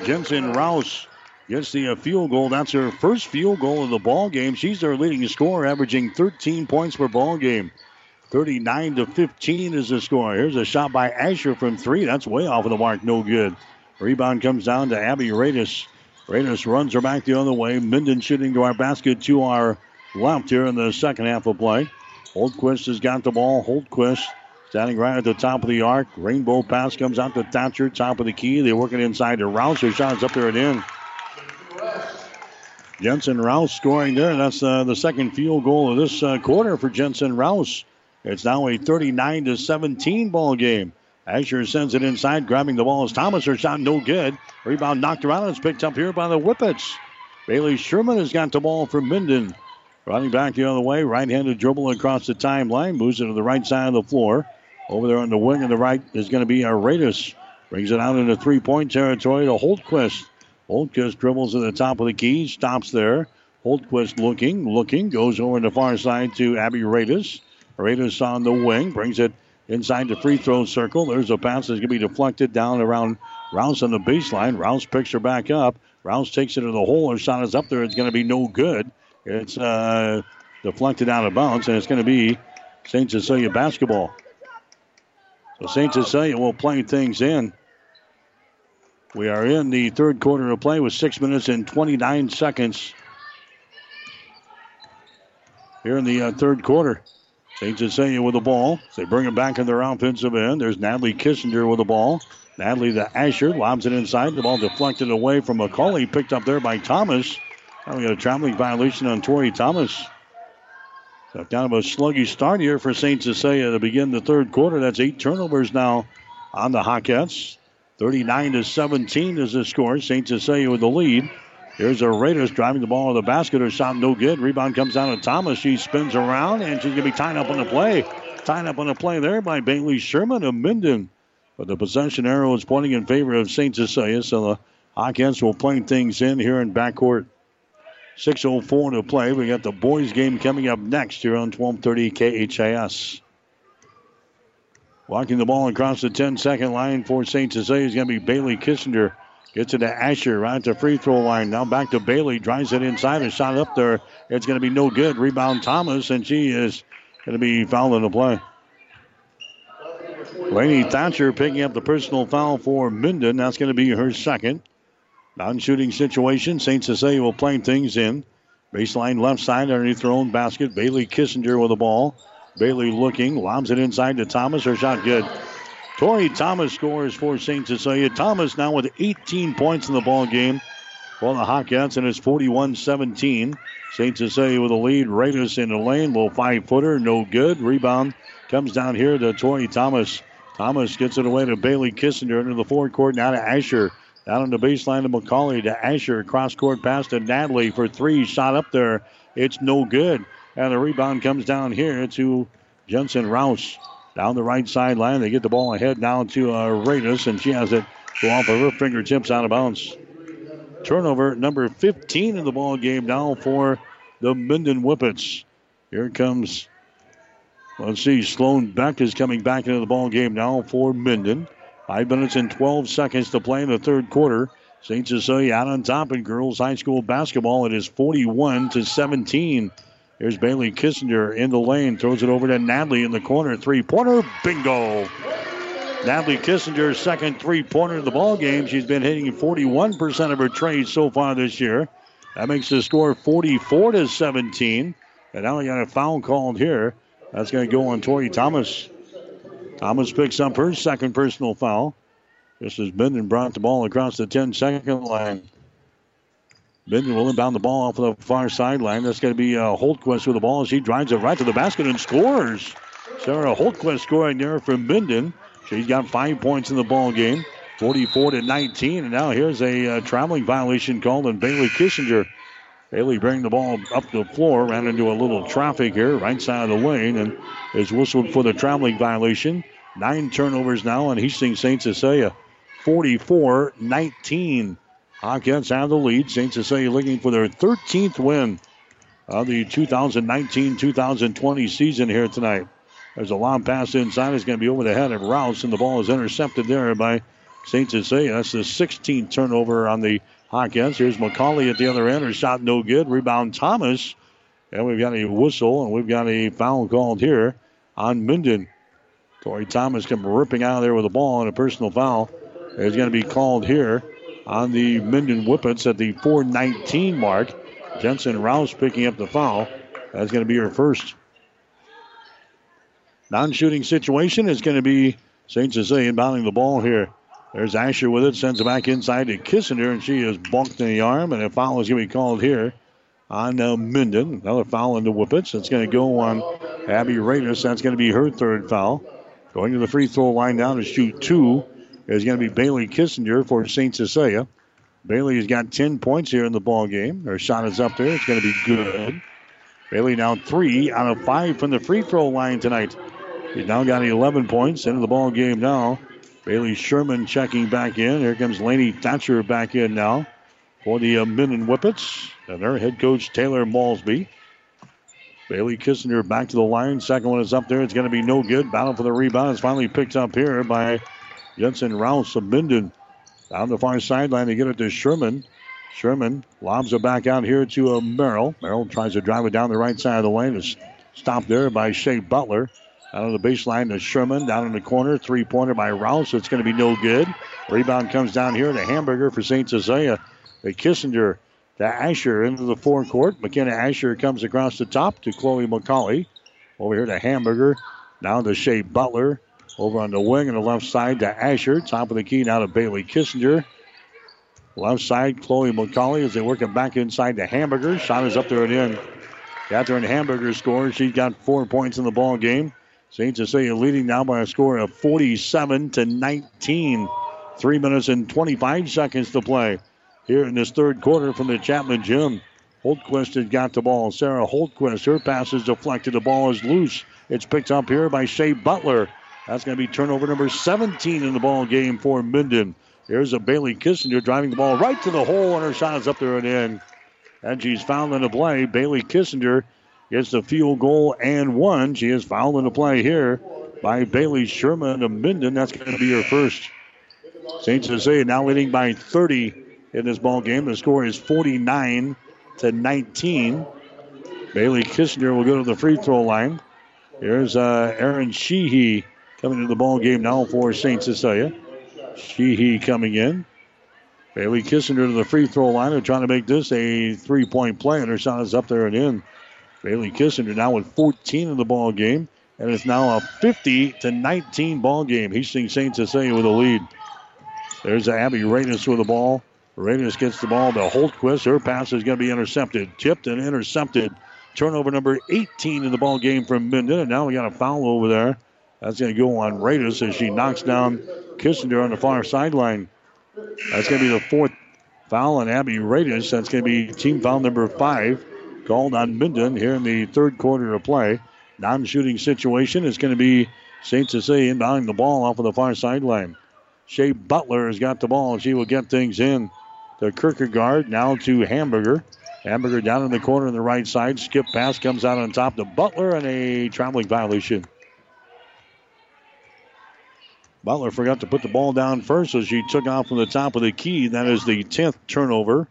Jensen Rouse gets the uh, field goal. That's her first field goal of the ball game. She's their leading scorer, averaging thirteen points per ball game. thirty-nine to fifteen is the score. Here's a shot by Asher from three. That's way off of the mark. No good. Rebound comes down to Abby Radis. Radis runs her back the other way. Minden shooting to our basket to our left here in the second half of play. Holtquist has got the ball. Holtquist standing right at the top of the arc. Rainbow pass comes out to Thatcher, top of the key. They work it inside to Rouse. Her shot is up there at end. Jensen Rouse scoring there. That's uh, the second field goal of this uh, quarter for Jensen Rouse. It's now a thirty-nine to seventeen ball game. Asher sends it inside, grabbing the ball as Thomas. Her shot no good. Rebound knocked around. It's picked up here by the Whippets. Bailey Sherman has got the ball for Minden. Running back the other way. Right-handed dribble across the timeline. Moves it to the right side of the floor. Over there on the wing on the right is going to be Aretas. Brings it out into three-point territory to Holtquist. Holtquist dribbles to the top of the key. Stops there. Holtquist looking, looking, goes over the far side to Abby Radis. Radis on the wing, brings it inside the free throw circle. There's a pass that's going to be deflected down around Rouse on the baseline. Rouse picks her back up. Rouse takes it to the hole. Her shot is up there. It's going to be no good. It's uh, deflected out of bounds, and it's going to be Saint Cecilia basketball. So Saint Cecilia will play things in. We are in the third quarter of play with six minutes and twenty-nine seconds here in the uh, third quarter. Saint Cecilia with the ball. They bring it back in their offensive end. There's Natalie Kissinger with the ball. Natalie the Asher lobs it inside. The ball deflected away from McCauley. Picked up there by Thomas. Now we got a traveling violation on Tori Thomas. So down of a sluggish start here for Saint Cecilia to begin the third quarter. That's eight turnovers now on the Hawkettes. thirty-nine to seventeen is the score. Saint Cecilia with the lead. Here's a Raiders driving the ball to the basket. Her shot no good. Rebound comes down to Thomas. She spins around, and she's going to be tied up on the play. Tied up on the play there by Bailey Sherman of Minden. But the possession arrow is pointing in favor of Saint Cecilia, so the Hawkins will play things in here in backcourt. six oh four to play. We got the boys' game coming up next here on twelve thirty K H A S. Walking the ball across the ten-second line for Saint Cecilia is going to be Bailey Kissinger. Gets it to Asher right at the free throw line. Now back to Bailey. Drives it inside. A shot up there. It's going to be no good. Rebound Thomas, and she is going to be fouled in the play. Laney Thatcher picking up the personal foul for Minden. That's going to be her second. Non-shooting situation. Saint Cecilia will play things in. Baseline left side underneath her own basket. Bailey Kissinger with the ball. Bailey looking. Lobs it inside to Thomas. Her shot good. Tori Thomas scores for Saint Cecilia. Thomas now with eighteen points in the ball game for the Hawkettes, and it's forty-one seventeen. Saint Cecilia with a lead. Raiders in the lane. Little five-footer. No good. Rebound comes down here to Tori Thomas. Thomas gets it away to Bailey Kissinger into the forecourt. Now to Asher. Down on the baseline to McCauley, to Asher, cross-court pass to Natalie for three, shot up there. It's no good. And the rebound comes down here to Jensen Rouse. Down the right sideline, they get the ball ahead now to uh, Radis, and she has it go off of her fingertips out of bounds. Turnover number fifteen in the ball game now for the Minden Whippets. Here comes, let's see, Sloan Beck is coming back into the ball game now for Minden. Five minutes and twelve seconds to play in the third quarter. Saint Cecilia out on top in girls high school basketball. It is forty-one to seventeen. Here's Bailey Kissinger in the lane. Throws it over to Natalie in the corner. Three-pointer. Bingo. Natalie Kissinger's second three-pointer of the ball game. She's been hitting forty-one percent of her trades so far this year. That makes the score forty-four to seventeen. And now we got a foul called here. That's going to go on Tori Thomas. Thomas picks up her second personal foul. This is Minden brought the ball across the ten-second line. Minden will inbound the ball off the far sideline. That's going to be uh, Holtquist with the ball as he drives it right to the basket and scores. Sarah Holtquist scoring there from Minden. She's got five points in the ball game, forty-four to nineteen. And now here's a uh, traveling violation called on Bailey Kissinger. Bailey bringing the ball up the floor, ran into a little traffic here, right side of the lane, and is whistled for the traveling violation. Nine turnovers now on Hastings Saint Cecilia, forty-four nineteen. Hawkins have the lead. Saint Cecilia looking for their thirteenth win of the two thousand nineteen two thousand twenty season here tonight. There's a long pass inside. It's going to be over the head of Rouse, and the ball is intercepted there by Saint Cecilia. That's the sixteenth turnover on the Hawkins. Here's McCauley at the other end. Her shot no good. Rebound Thomas. And we've got a whistle, and we've got a foul called here on Minden. Tori Thomas come ripping out of there with a ball and a personal foul. It's going to be called here on the Minden Whippets at the four nineteen mark. Jensen Rouse picking up the foul. That's going to be her first. Non-shooting situation is going to be Saint Cecilia inbounding the ball here. There's Asher with it, sends it back inside to Kissinger, and she is bumped in the arm, and a foul is going to be called here on uh, Minden. Another foul in the Whippets. It's going to go on Abby Radis. That's going to be her third foul. Going to the free throw line down to shoot two is going to be Bailey Kissinger for Saint Cecilia. Bailey has got ten points here in the ball game. Her shot is up there. It's going to be good. Bailey now three out of five from the free throw line tonight. She's now got eleven points into the ball game now. Bailey Sherman checking back in. Here comes Laney Thatcher back in now. for the uh, Minden Whippets and their head coach, Taylor Malsby. Bailey Kissinger back to the line. Second one is up there. It's going to be no good. Battle for the rebound is finally picked up here by Jensen Rouse of Minden. Down the far sideline to get it to Sherman. Sherman lobs it back out here to a Merrill. Merrill tries to drive it down the right side of the lane. It's stopped there by Shea Butler. Out of the baseline to Sherman. Down in the corner. Three-pointer by Rouse. It's going to be no good. Rebound comes down here to Hamburger for Saint Cecilia. The Kissinger to Asher into the forecourt. McKenna Asher comes across the top to Chloe McCauley. Over here to Hamburger. Now to Shea Butler. Over on the wing on the left side to Asher. Top of the key now to Bailey Kissinger. Left side, Chloe McCauley as they work it back inside to Hamburger. Shot is up there and in. Catherine Hamburger scores. She's got four points in the ball game. Saint Cecilia leading now by a score of forty-seven to nineteen. Three minutes and twenty-five seconds to play here in this third quarter from the Chapman Gym. Holtquist has got the ball. Sarah Holtquist, her pass is deflected. The ball is loose. It's picked up here by Shea Butler. That's going to be turnover number seventeen in the ball game for Minden. Here's a Bailey Kissinger driving the ball right to the hole, and her shot is up there and in. And she's fouled in the play. Bailey Kissinger gets the field goal and one. She is fouled in the play here by Bailey Sherman of Minden. That's going to be her first. Saint Cecilia now leading by thirty in this ball game. The score is forty-nine to nineteen. Bailey Kissinger will go to the free throw line. Here's uh, Aaron Sheehy coming to the ball game now for Saint Cecilia. Sheehy coming in. Bailey Kissinger to the free throw line. They're trying to make this a three-point play, and her shot is up there and in. Bailey Kissinger now with fourteen in the ball game, and it's now a fifty to nineteen ball game. Hastings Saint Cecilia with a lead. There's Abby Radis with the ball. Radis gets the ball to Holtquist. Her pass is going to be intercepted, tipped and intercepted. Turnover number eighteen in the ball game from Minden, and now we got a foul over there. That's going to go on Radis as she knocks down Kissinger on the far sideline. That's going to be the fourth foul on Abby Radis. That's going to be team foul number five called on Minden here in the third quarter of play. Non-shooting situation is going to be Saint Cecilia inbounding the ball off of the far sideline. Shea Butler has got the ball, and she will get things in. To Kierkegaard, now to Hamburger. Hamburger down in the corner on the right side. Skip pass comes out on top to Butler, and a traveling violation. Butler forgot to put the ball down first, so she took off from the top of the key. That is the tenth turnover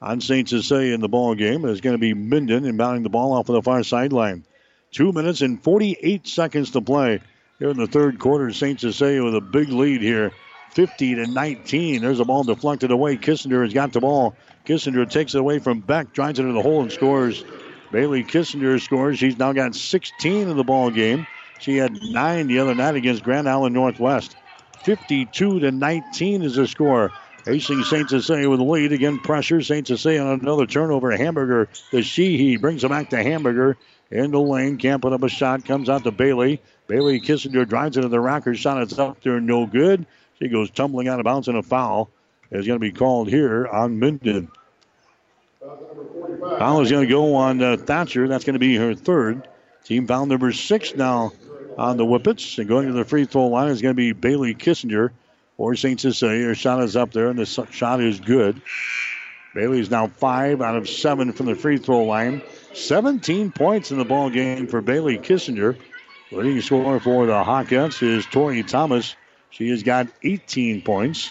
on Saint Cecilia in the ball game. It's going to be Minden inbounding the ball off of the far sideline. Two minutes and forty-eight seconds to play here in the third quarter. Saint Cecilia with a big lead here, fifty to nineteen. There's a ball deflected away. Kissinger has got the ball. Kissinger takes it away from Beck, drives it into the hole and scores. Bailey Kissinger scores. She's now got sixteen in the ball game. She had nine the other night against Grand Island Northwest. fifty-two to nineteen is the score. Hastings Saint Cecilia with the lead. Again, pressure. Saint Cecilia on another turnover. Hamburger to Sheehy. Brings it back to Hamburger. In the lane. Can't put up a shot. Comes out to Bailey. Bailey Kissinger drives into the rack. Her shot is up there. No good. She goes tumbling out of bounds, and a foul is going to be called here on Minden. Foul is going to go on uh, Thatcher. That's going to be her third. Team foul number six now on the Whippets. And going to the free throw line is going to be Bailey Kissinger or Saint Cecilia. Her shot is up there, and the shot is good. Bailey is now five out of seven from the free throw line. seventeen points in the ball game for Bailey Kissinger. Leading scorer for the Hawkettes is Tori Thomas. She has got eighteen points.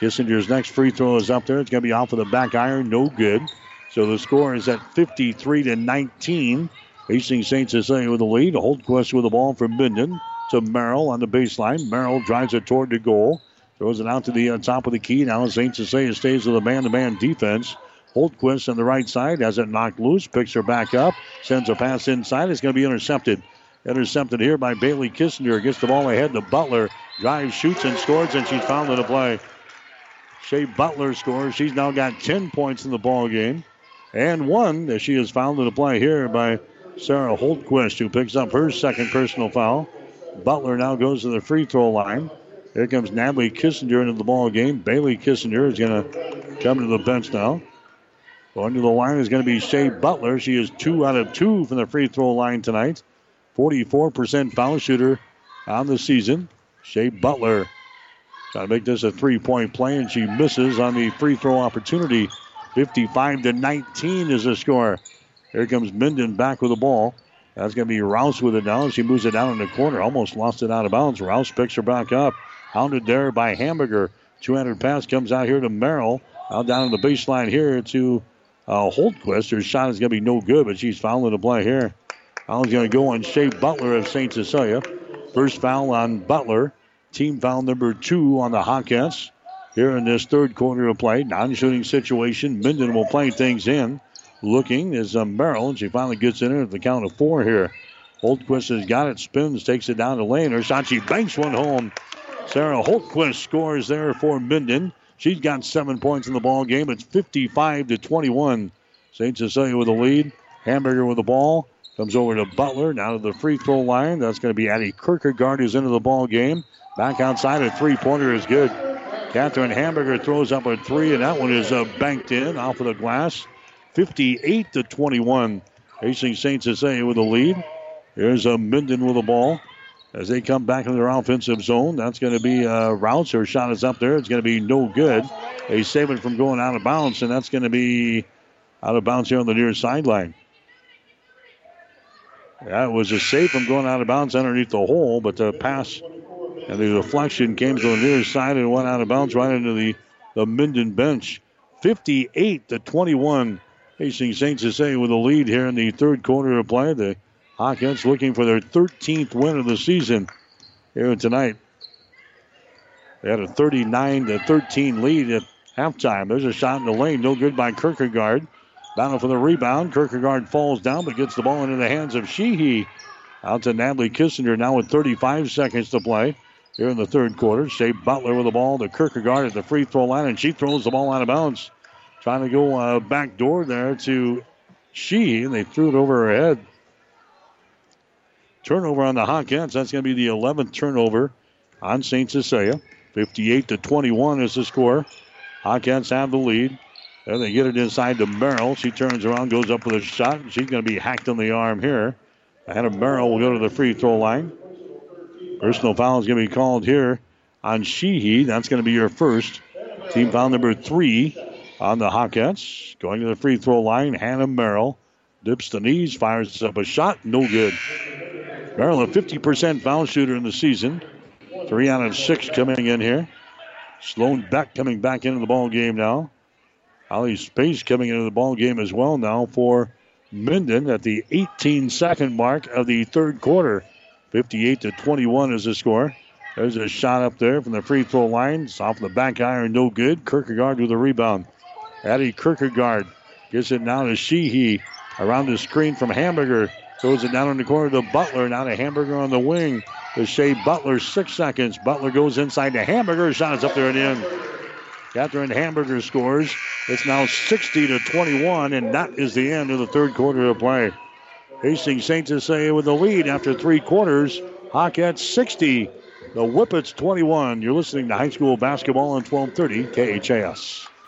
Kissinger's next free throw is up there. It's going to be off of the back iron. No good. So the score is at fifty-three to nineteen. Hastings Saint Cecilia with the lead. Holtquist with the ball for Minden to Merrill on the baseline. Merrill drives it toward the goal. Throws it out to the uh, top of the key. Now Saint Cecilia stays with a man-to-man defense. Holtquist on the right side has it knocked loose. Picks her back up. Sends a pass inside. It's going to be intercepted. Intercepted here by Bailey Kissinger. Gets the ball ahead to Butler. Drives, shoots, and scores, and she's fouled in a play. Shea Butler scores. She's now got ten points in the ball game. And one that she is fouled in a play here by Sarah Holtquist, who picks up her second personal foul. Butler now goes to the free throw line. Here comes Natalie Kissinger into the ball game. Bailey Kissinger is going to come to the bench now. Going to the line is going to be Shea Butler. She is two out of two from the free throw line tonight. forty-four percent foul shooter on the season. Shea Butler trying to make this a three-point play, and she misses on the free throw opportunity. fifty-five to nineteen is the score. Here comes Minden back with the ball. That's going to be Rouse with it now. She moves it down in the corner. Almost lost it out of bounds. Rouse picks her back up. Hounded there by Hamburger. two hundred pass comes out here to Merrill. Out down on the baseline here to uh, Holtquist. Her shot is going to be no good, but she's fouling the play here. Foul's going to go on Shea Butler of Saint Cecilia. First foul on Butler. Team foul number two on the Hawkettes. Here in this third quarter of play, non-shooting situation. Minden will play things in. Looking is uh, Merrill, and she finally gets in there at the count of four here. Holtquist has got it, spins, takes it down the lane. Her shot, she banks one home. Sarah Holtquist scores there for Minden. She's got seven points in the ball game. It's fifty-five to twenty-one. Saint Cecilia with the lead. Hamburger with the ball. Comes over to Butler, now to the free throw line. That's going to be Addie Kierkegaard who's into the ball game. Back outside, a three-pointer is good. Catherine Hamburger throws up a three, and that one is uh, banked in off of the glass. fifty-eight to twenty-one. Hastings Saint Cecilia with the lead. Here's a Minden with the ball. As they come back in their offensive zone, that's going to be uh, Routes. Her shot is up there. It's going to be no good. They save it from going out of bounds, and that's going to be out of bounds here on the near sideline. That was a save from going out of bounds underneath the hole, but the pass and the deflection came to the near side and went out of bounds right into the, the Minden bench. fifty-eight to twenty-one. Hastings Saint Cecilia with a lead here in the third quarter of play. The Hawkettes looking for their thirteenth win of the season here tonight. They had a thirty-nine to thirteen lead at halftime. There's a shot in the lane. No good by Kierkegaard. Battle for the rebound. Kierkegaard falls down but gets the ball into the hands of Sheehy. Out to Natalie Kissinger now with thirty-five seconds to play here in the third quarter. Shea Butler with the ball to Kierkegaard at the free throw line, and she throws the ball out of bounds. Trying to go uh, back door there to Sheehy, and they threw it over her head. Turnover on the Hawkettes. That's going to be the eleventh turnover on Saint Cecilia. fifty-eight to twenty-one is the score. Hawkettes have the lead. Then they get it inside to Merrill. She turns around, goes up with a shot, and she's going to be hacked on the arm here. Hannah Merrill will go to the free throw line. Personal foul is going to be called here on Sheehy. That's going to be your first. Team foul number three on the Hawkettes. Going to the free throw line, Hannah Merrill. Dips the knees, fires up a shot, no good. Merrill, a fifty percent foul shooter in the season. Three out of six coming in here. Sloan Beck coming back into the ball game now. Ali Space coming into the ball game as well now for Minden at the eighteen second mark of the third quarter. fifty-eight to twenty-one is the score. There's a shot up there from the free throw line. It's off the back iron, no good. Kierkegaard with the rebound. Addie Kierkegaard gets it now to Sheehy. Around the screen from Hamburger. Throws it down in the corner to Butler. Now to Hamburger on the wing. To Shea Butler, six seconds. Butler goes inside to Hamburger. Shot is up there and in. Catherine Hamburger scores. It's now sixty to twenty-one, and that is the end of the third quarter of play. Hastings Saint Cecilia with the lead after three quarters. Hawkettes sixty, the Whippets twenty-one. You're listening to High School Basketball on twelve thirty K H A S.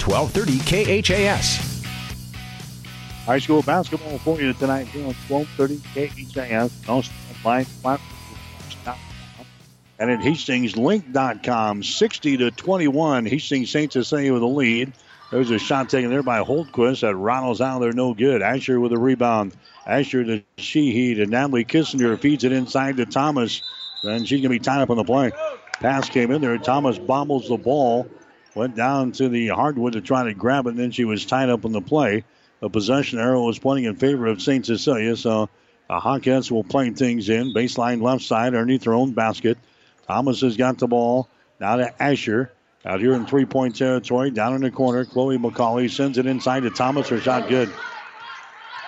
twelve thirty K H A S. High school basketball for you tonight here on twelve thirty K H A S. Also online and at Hastings Link dot com. sixty to twenty-one. Hastings Saint Cecilia with a lead. There's a shot taken there by Holtquist that rattles out there, no good. Asher with a rebound. Asher to Sheehy to Natalie Kissinger, feeds it inside to Thomas. Then she's going to be tied up on the play. Pass came in there. Thomas bobbles the ball. Went down to the hardwood to try to grab it, and then she was tied up on the play. The possession arrow was pointing in favor of Saint Cecilia, so the Hawkettes will play things in. Baseline left side underneath their own basket. Thomas has got the ball. Now to Asher. Out here in three-point territory, down in the corner, Chloe McCauley sends it inside to Thomas. Her shot good.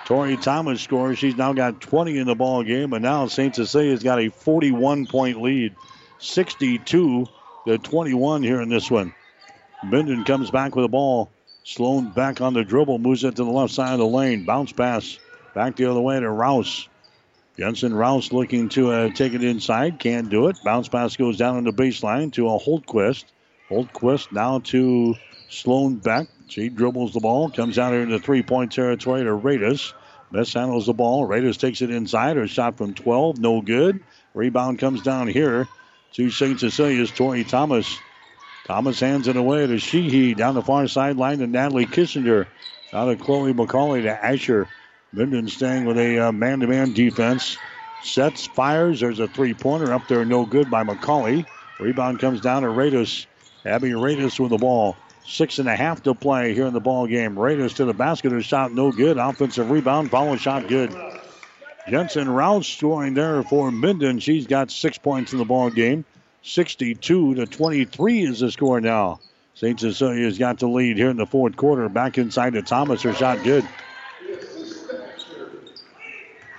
Tori Thomas scores. She's now got twenty in the ball game, and now Saint Cecilia's got a forty-one point lead, sixty-two to twenty-one here in this one. Minden comes back with the ball. Sloan back on the dribble, moves it to the left side of the lane. Bounce pass back the other way to Rouse. Jensen Rouse looking to uh, take it inside. Can't do it. Bounce pass goes down on the baseline to a Holtquist. Holtquist now to Sloan Beck. She dribbles the ball, comes out here into three-point territory to Radis. Mishandles the ball. Radis takes it inside. Her shot from twelve, no good. Rebound comes down here to Saint Cecilia's Tori Thomas. Thomas hands it away to Sheehy down the far sideline to Natalie Kissinger. Now to Chloe McCauley to Asher. Minden staying with a uh, man-to-man defense. Sets, fires. There's a three-pointer up there, no good by McCauley. Rebound comes down to Radis. Abby Radis with the ball. Six and a half to play here in the ball game. Radis to the basket. Her shot no good. Offensive rebound. Follow shot good. Jensen Rouse scoring there for Minden. She's got six points in the ball game. sixty-two to twenty-three is the score now. Saint Cecilia's got the lead here in the fourth quarter. Back inside to Thomas. Her shot good.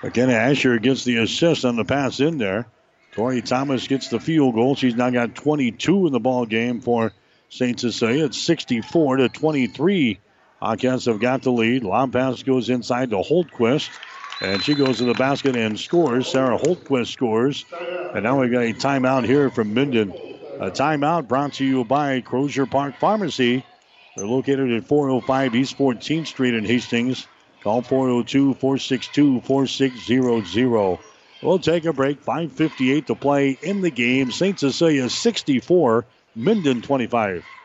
McKenna Asher gets the assist on the pass in there. Tori Thomas gets the field goal. She's now got twenty-two in the ball game for Saint Cecilia. It's sixty-four to twenty-three. Hawkins have got the lead. Long pass goes inside to Holtquist, and she goes to the basket and scores. Sarah Holtquist scores, and now we've got a timeout here from Minden. A timeout brought to you by Crozier Park Pharmacy. They're located at four oh five East fourteenth Street in Hastings. Call four oh two, four six two, four six zero zero. We'll take a break. five fifty-eight to play in the game. Saint Cecilia sixty-four, Minden twenty-five.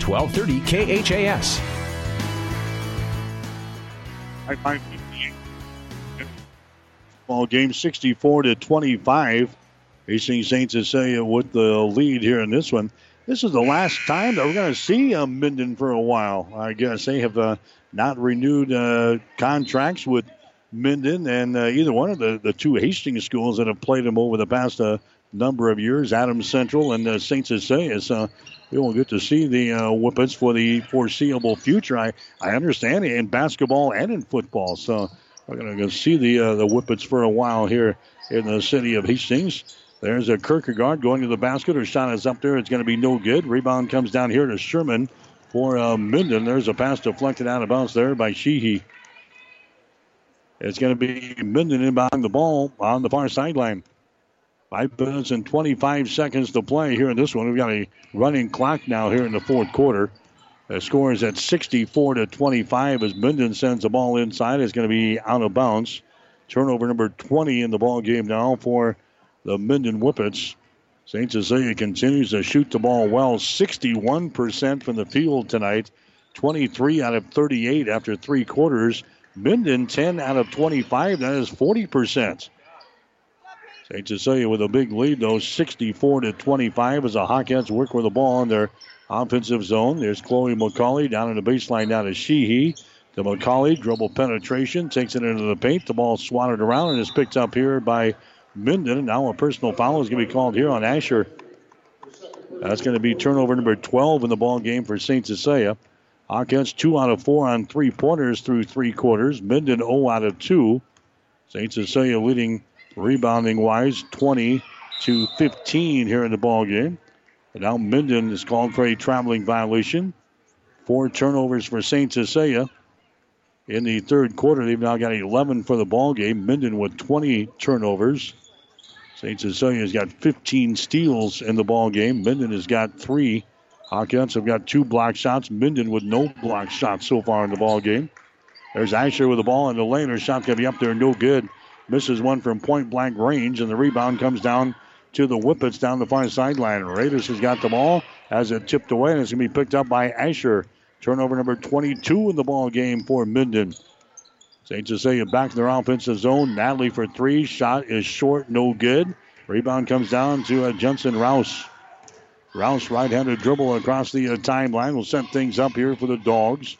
twelve thirty K H A S. Ball game sixty-four to twenty-five. Hastings Saint Cecilia with the lead here in this one. This is the last time that we're going to see uh, Minden for a while. I guess they have uh, not renewed uh, contracts with Minden and uh, either one of the, the two Hastings schools that have played them over the past uh, number of years, Adams Central and uh, Saint Cecilia. So we won't get to see the uh, Whippets for the foreseeable future. I, I understand in basketball and in football. So we're going to go see the uh, the Whippets for a while here in the city of Hastings. There's a Kierkegaard going to the basket. Her shot is up there. It's going to be no good. Rebound comes down here to Sherman for uh, Minden. There's a pass deflected out of bounds there by Sheehy. It's going to be Minden inbound the ball on the far sideline. Five minutes and twenty-five seconds to play here in this one. We've got a running clock now here in the fourth quarter. The score is at sixty-four to twenty-five as Minden sends the ball inside. It's going to be out of bounds. Turnover number twenty in the ball game now for the Minden Whippets. Saint Cecilia continues to shoot the ball well. sixty-one percent from the field tonight. twenty-three out of thirty-eight after three quarters. Minden ten out of twenty-five. That is forty percent. Saint Cecilia with a big lead, though, sixty-four to twenty-five as the Hawkettes work with the ball in their offensive zone. There's Chloe McCauley down in the baseline now to Sheehy. To McCauley, dribble penetration, takes it into the paint. The ball swatted around and is picked up here by Minden. Now a personal foul is going to be called here on Asher. That's going to be turnover number twelve in the ball game for Saint Cecilia. Hawkettes two out of four on three-pointers through three quarters. Minden zero out of two. Saint Cecilia leading rebounding-wise, twenty to fifteen here in the ballgame. And now Minden is called for a traveling violation. Four turnovers for Saint Cecilia. In the third quarter, they've now got eleven for the ballgame. Minden with twenty turnovers. Saint Cecilia's got fifteen steals in the ballgame. Minden has got three Hawkins have got two block shots. Minden with no block shots so far in the ball game. There's Asher with the ball in the lane. Her shot's going to be up there, no good. Misses one from point-blank range, and the rebound comes down to the Whippets down the far sideline. Radis has got the ball as it tipped away, and it's going to be picked up by Asher. Turnover number twenty-two in the ball game for Minden. Saint Cecilia back in their offensive zone. Natalie for three. Shot is short, no good. Rebound comes down to uh, Jensen Rouse. Rouse right-handed dribble across the uh, timeline. Will set things up here for the Dogs.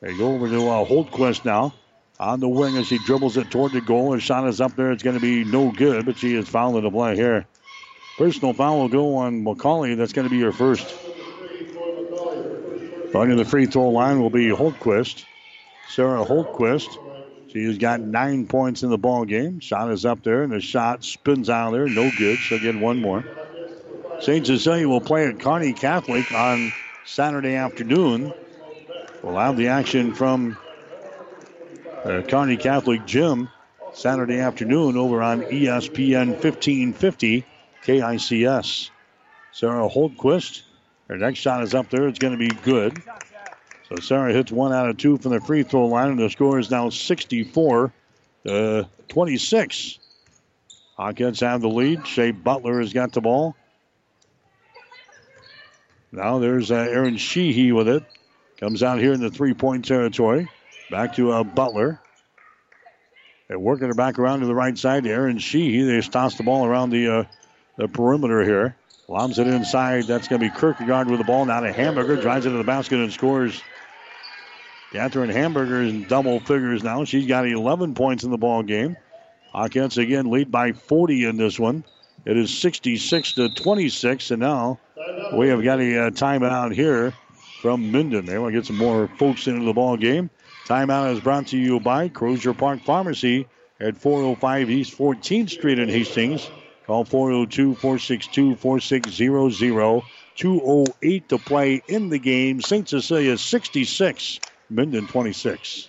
They go over to uh, Holtquist now. On the wing as she dribbles it toward the goal. Her shot is up there. It's going to be no good, but she is fouled in the play here. Personal foul will go on McCauley. That's going to be her first. Running the free throw line will be Holtquist. Sarah Holtquist. She's got nine points in the ball game. Shot is up there, and the shot spins out of there. No good. She'll get one more. Saint Cecilia will play at Kearney Catholic on Saturday afternoon. We'll have the action from Uh, Kearney Catholic Gym Saturday afternoon over on E S P N fifteen fifty K I C S. Sarah Holtquist, her next shot is up there. It's going to be good. So Sarah hits one out of two from the free throw line, and the score is now sixty-four to twenty-six. Hawkins have the lead. Shea Butler has got the ball. Now there's uh, Aaron Sheehy with it. Comes out here in the three-point territory. Back to uh, Butler. They're working her back around to the right side. Aaron Sheehy, they toss the ball around the uh, the perimeter here. Lobs it inside. That's going to be Kierkegaard with the ball. Now to Hamburger. Drives it to the basket and scores. Catherine Hamburger is in double figures now. She's got eleven points in the ball game. Hawkins again lead by forty in this one. It is sixty-six to twenty-six. And now we have got a uh, timeout here from Minden. They want to get some more folks into the ball game. Timeout is brought to you by Crozier Park Pharmacy at four oh five East fourteenth Street in Hastings. Call four oh two, four six two, four six zero zero. two oh eight to play in the game. Saint Cecilia sixty-six, Minden twenty-six.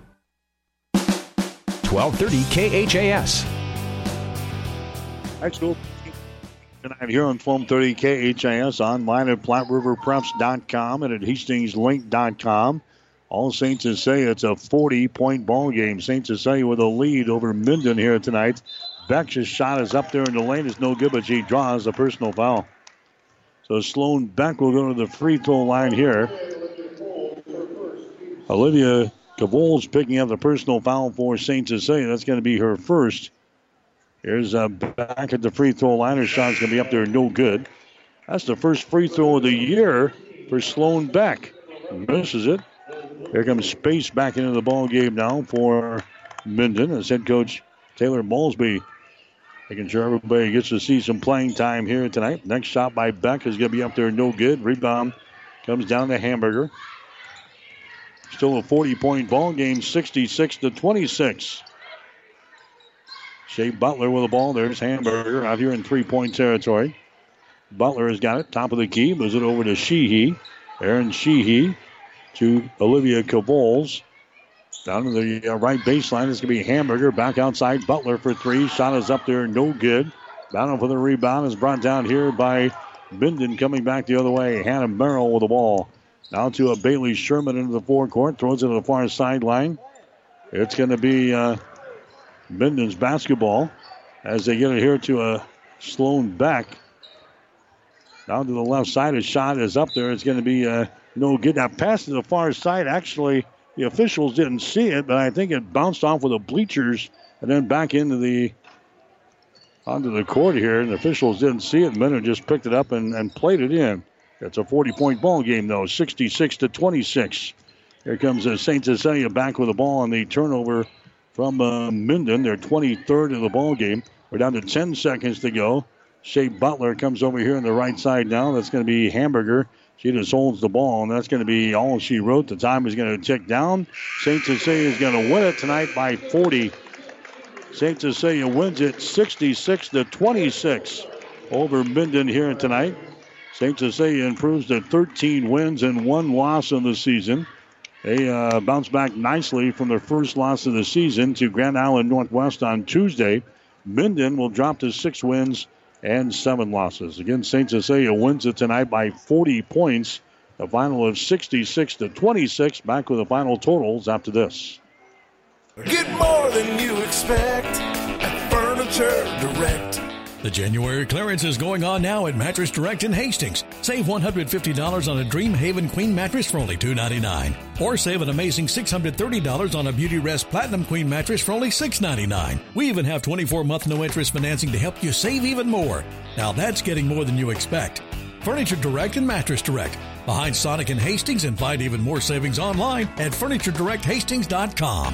twelve thirty K H A S. High school tonight here on twelve thirty K H A S, online at Platte River Preps dot com and at Hastings Link dot com. All Saint Cecilia, it's a forty-point ball game. Saint Cecilia with a lead over Minden here tonight. Beck's shot is up there in the lane. It's no good, but she draws a personal foul. So Sloan Beck will go to the free throw line here. Olivia Cavol's picking up the personal foul for Saint Cecilia. That's going to be her first. Here's uh, back at the free throw line. Her shot's going to be up there, no good. That's the first free throw of the year for Sloan Beck. Misses it. Here comes Space back into the ball game now for Minden. As head coach Taylor Malsby making sure everybody gets to see some playing time here tonight. Next shot by Beck is going to be up there, no good. Rebound comes down to Hamburger. Still a forty-point ball game, sixty-six to twenty-six. Shea Butler with the ball. There's Hamburger out here in three-point territory. Butler has got it. Top of the key. Moves it over to Sheehy. Aaron Sheehy to Olivia Cavols. Down to the right baseline. It's going to be Hamburger back outside. Butler for three. Shot is up there. No good. Battle for the rebound is brought down here by Minden coming back the other way. Hannah Merrill with the ball. Now to a Bailey Sherman into the forecourt. Throws it to the far sideline. It's going to be uh, Minden's basketball as they get it here to a Sloan Beck. Down to the left side. A shot is up there. It's going to be uh, no good. Now pass to the far side. Actually, the officials didn't see it, but I think it bounced off with the bleachers and then back into the onto the court here. And the officials didn't see it. Minden just picked it up and, and played it in. It's a forty-point ball game, though, sixty-six to twenty-six. Here comes uh, Saint Cecilia back with the ball on the turnover from uh, Minden. They're twenty-third in the ball game. We're down to ten seconds to go. Shea Butler comes over here on the right side now. That's going to be Hamburger. She just holds the ball, and that's going to be all she wrote. The time is going to tick down. Saint Cecilia is going to win it tonight by forty. Saint Cecilia wins it sixty-six to twenty-six over Minden here tonight. Saint Cecilia improves to thirteen wins and one loss in the season. They uh, bounce back nicely from their first loss of the season to Grand Island Northwest on Tuesday. Minden will drop to six wins and seven losses. Again, Saint Cecilia wins it tonight by forty points. The final of sixty-six to twenty-six. Back with the final totals after this. Get more than you expect at Furniture Direct. The January clearance is going on now at Mattress Direct in Hastings. Save one hundred fifty dollars on a Dream Haven Queen mattress for only two hundred ninety-nine dollars. Or save an amazing six hundred thirty dollars on a Beautyrest Platinum Queen mattress for only six hundred ninety-nine dollars. We even have twenty-four month no-interest financing to help you save even more. Now that's getting more than you expect. Furniture Direct and Mattress Direct. Behind Sonic and Hastings, and find even more savings online at furniture direct hastings dot com.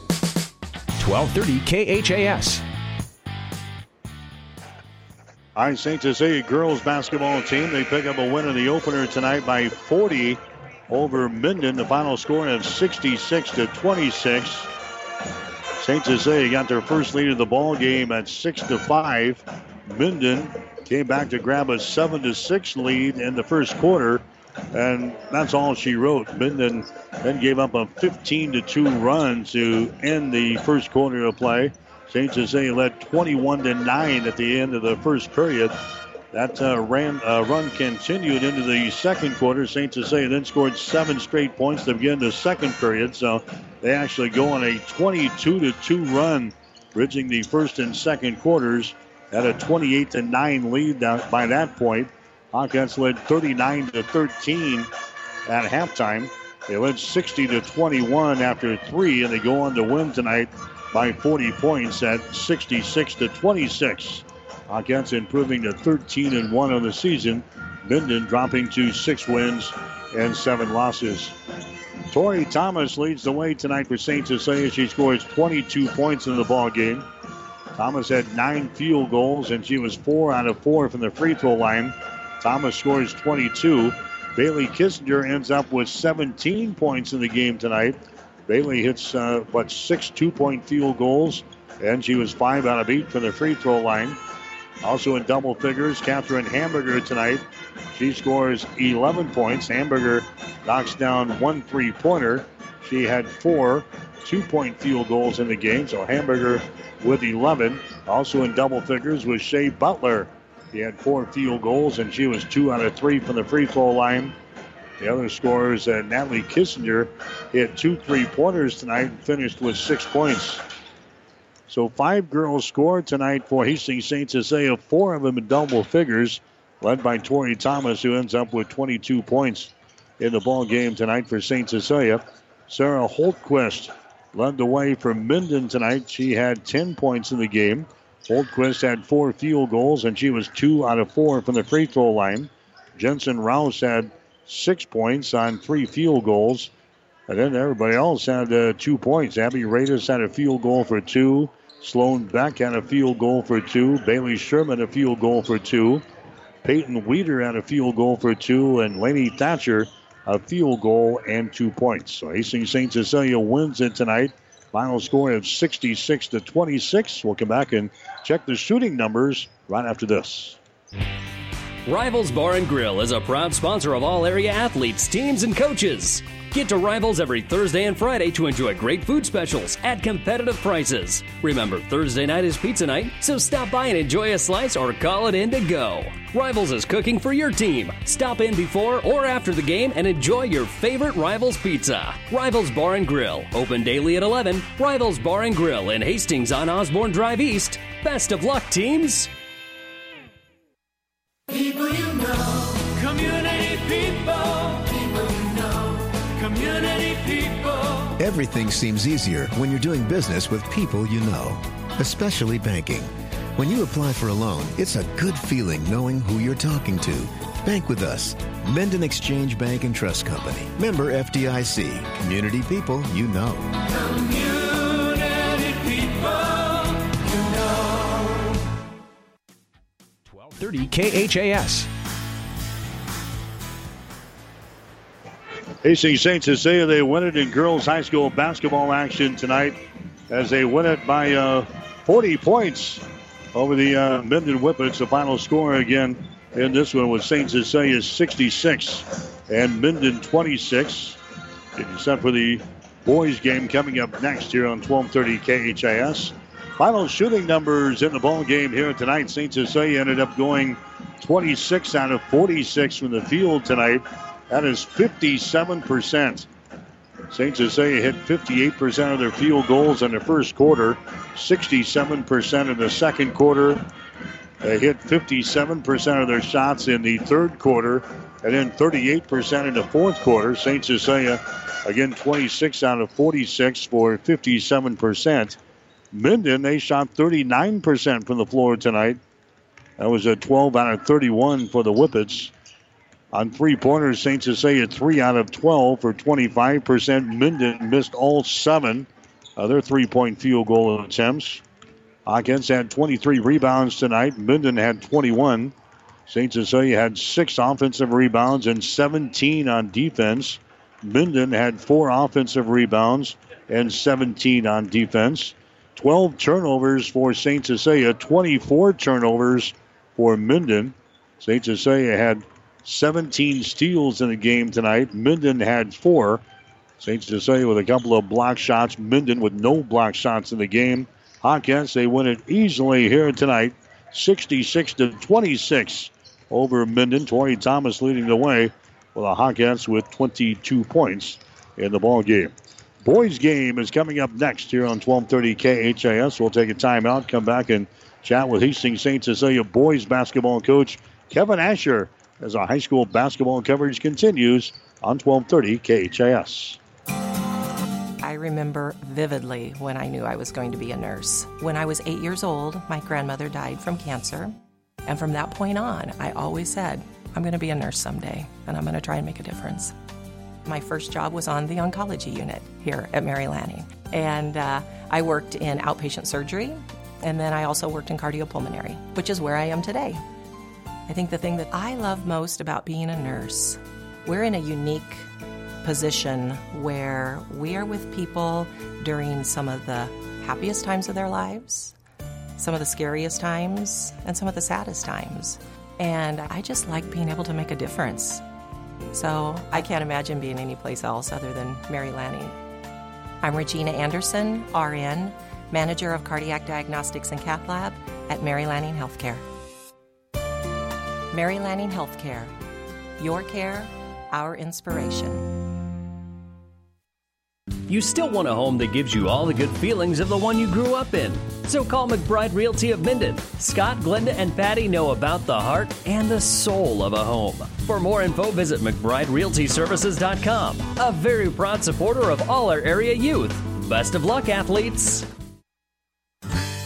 twelve thirty K H A S. I Saint Cecilia girls basketball team, they pick up a win in the opener tonight by forty over Minden. The final score of sixty-six to twenty-six. Saint Cecilia got their first lead of the ball game at six to five. Minden came back to grab a seven to six lead in the first quarter, and that's all she wrote. Minden then gave up a fifteen to two run to end the first quarter of play. Saint Cecilia led twenty-one to nine at the end of the first period. That uh, ran, uh, run continued into the second quarter. Saint Cecilia then scored seven straight points to begin the second period. So they actually go on a twenty-two to two run, bridging the first and second quarters at a twenty-eight to nine lead that, by that point. Hawkins led thirty-nine to thirteen at halftime. They led sixty to twenty-one after three, and they go on to win tonight by forty points at sixty-six to twenty-six. Hawkins improving to thirteen and one on the season. Minden dropping to six wins and seven losses. Tori Thomas leads the way tonight for Saint Cecilia. She scores twenty-two points in the ballgame. Thomas had nine field goals, and she was four out of four from the free throw line. Thomas scores twenty-two. Bailey Kissinger ends up with seventeen points in the game tonight. Bailey hits, uh, what, six two-point field goals, and she was five out of eight from the free throw line. Also in double figures, Catherine Hamburger tonight. She scores eleven points. Hamburger knocks down one three-pointer. She had four two-point field goals in the game, so Hamburger with eleven. Also in double figures was Shea Butler. He had four field goals, and she was two out of three from the free throw line. The other scorers, uh, Natalie Kissinger hit two three-pointers tonight and finished with six points. So five girls scored tonight for Hastings Saint Cecilia, four of them in double figures, led by Tori Thomas, who ends up with twenty-two points in the ball game tonight for Saint Cecilia. Sarah Holtquist led the way for Minden tonight. She had ten points in the game. Holtquist had four field goals, and she was two out of four from the free throw line. Jensen Rouse had six points on three field goals. And then everybody else had uh, two points. Abby Radis had a field goal for two. Sloan Beck had a field goal for two. Bailey Sherman a field goal for two. Peyton Weeder had a field goal for two. And Laney Thatcher a field goal and two points. So Hastings Saint Cecilia wins it tonight. Final score of sixty-six to twenty-six. We'll come back and check the shooting numbers right after this. Rivals Bar and Grill is a proud sponsor of all area athletes, teams, and coaches. Get to Rivals every Thursday and Friday to enjoy great food specials at competitive prices. Remember, Thursday night is pizza night, so stop by and enjoy a slice or call it in to go. Rivals is cooking for your team. Stop in before or after the game and enjoy your favorite Rivals pizza. Rivals Bar and Grill, open daily at eleven. Rivals Bar and Grill in Hastings on Osborne Drive East. Best of luck, teams. People you know, community people, people you know, community people. Everything seems easier when you're doing business with people you know, especially banking. When you apply for a loan, it's a good feeling knowing who you're talking to. Bank with us. Minden Exchange Bank and Trust Company. Member F D I C. Community people you know. Community people. thirty K H A S. Hastings Saint Cecilia, they win it in girls high school basketball action tonight as they win it by uh, forty points over the uh, Minden Whippets. The final score again in this one was Saint Cecilia's sixty-six and Minden twenty-six. Getting set for the boys game coming up next here on twelve thirty K H A S. Final shooting numbers in the ball game here tonight. Saint Cecilia ended up going twenty-six out of forty-six from the field tonight. That is fifty-seven percent. Saint Cecilia hit fifty-eight percent of their field goals in the first quarter, sixty-seven percent in the second quarter. They hit fifty-seven percent of their shots in the third quarter, and then thirty-eight percent in the fourth quarter. Saint Cecilia, again, twenty-six out of forty-six for fifty-seven percent. Minden, they shot thirty-nine percent from the floor tonight. That was a twelve out of thirty-one for the Whippets. On three-pointers, Saint Cecilia three out of twelve for twenty-five percent. Minden missed all seven of their three-point field goal attempts. Hawkins had twenty-three rebounds tonight. Minden had twenty-one. Saint Cecilia had six offensive rebounds and seventeen on defense. Minden had four offensive rebounds and seventeen on defense. twelve turnovers for Saint Cecilia, twenty-four turnovers for Minden. Saint Cecilia had seventeen steals in the game tonight. Minden had four. Saint Cecilia with a couple of block shots. Minden with no block shots in the game. Hawkins, they win it easily here tonight, sixty-six to twenty-six over Minden. Tori Thomas leading the way for the Hawkins with twenty-two points in the ball game. Boys game is coming up next here on twelve thirty K H A S. We'll take a timeout, come back and chat with Hastings Saint Cecilia boys basketball coach Kevin Asher as our high school basketball coverage continues on twelve thirty K H A S. I remember vividly when I knew I was going to be a nurse. When I was eight years old, my grandmother died from cancer. And from that point on, I always said, I'm going to be a nurse someday, and I'm going to try and make a difference. My first job was on the oncology unit here at Mary Lanning. And uh, I worked in outpatient surgery, and then I also worked in cardiopulmonary, which is where I am today. I think the thing that I love most about being a nurse, we're in a unique position where we are with people during some of the happiest times of their lives, some of the scariest times, and some of the saddest times. And I just like being able to make a difference. So I can't imagine being anyplace else other than Mary Lanning. I'm Regina Anderson, R N, Manager of Cardiac Diagnostics and Cath Lab at Mary Lanning Healthcare. Mary Lanning Healthcare, your care, our inspiration. You still want a home that gives you all the good feelings of the one you grew up in. So call McBride Realty of Minden. Scott, Glenda, and Patty know about the heart and the soul of a home. For more info, visit McBride Realty Services dot com. A very proud supporter of all our area youth. Best of luck, athletes.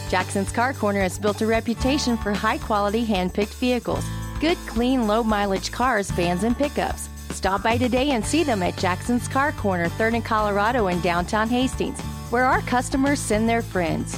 Jackson's Car Corner has built a reputation for high-quality, hand-picked vehicles. Good, clean, low-mileage cars, vans, and pickups. Stop by today and see them at Jackson's Car Corner, third and Colorado in downtown Hastings, where our customers send their friends.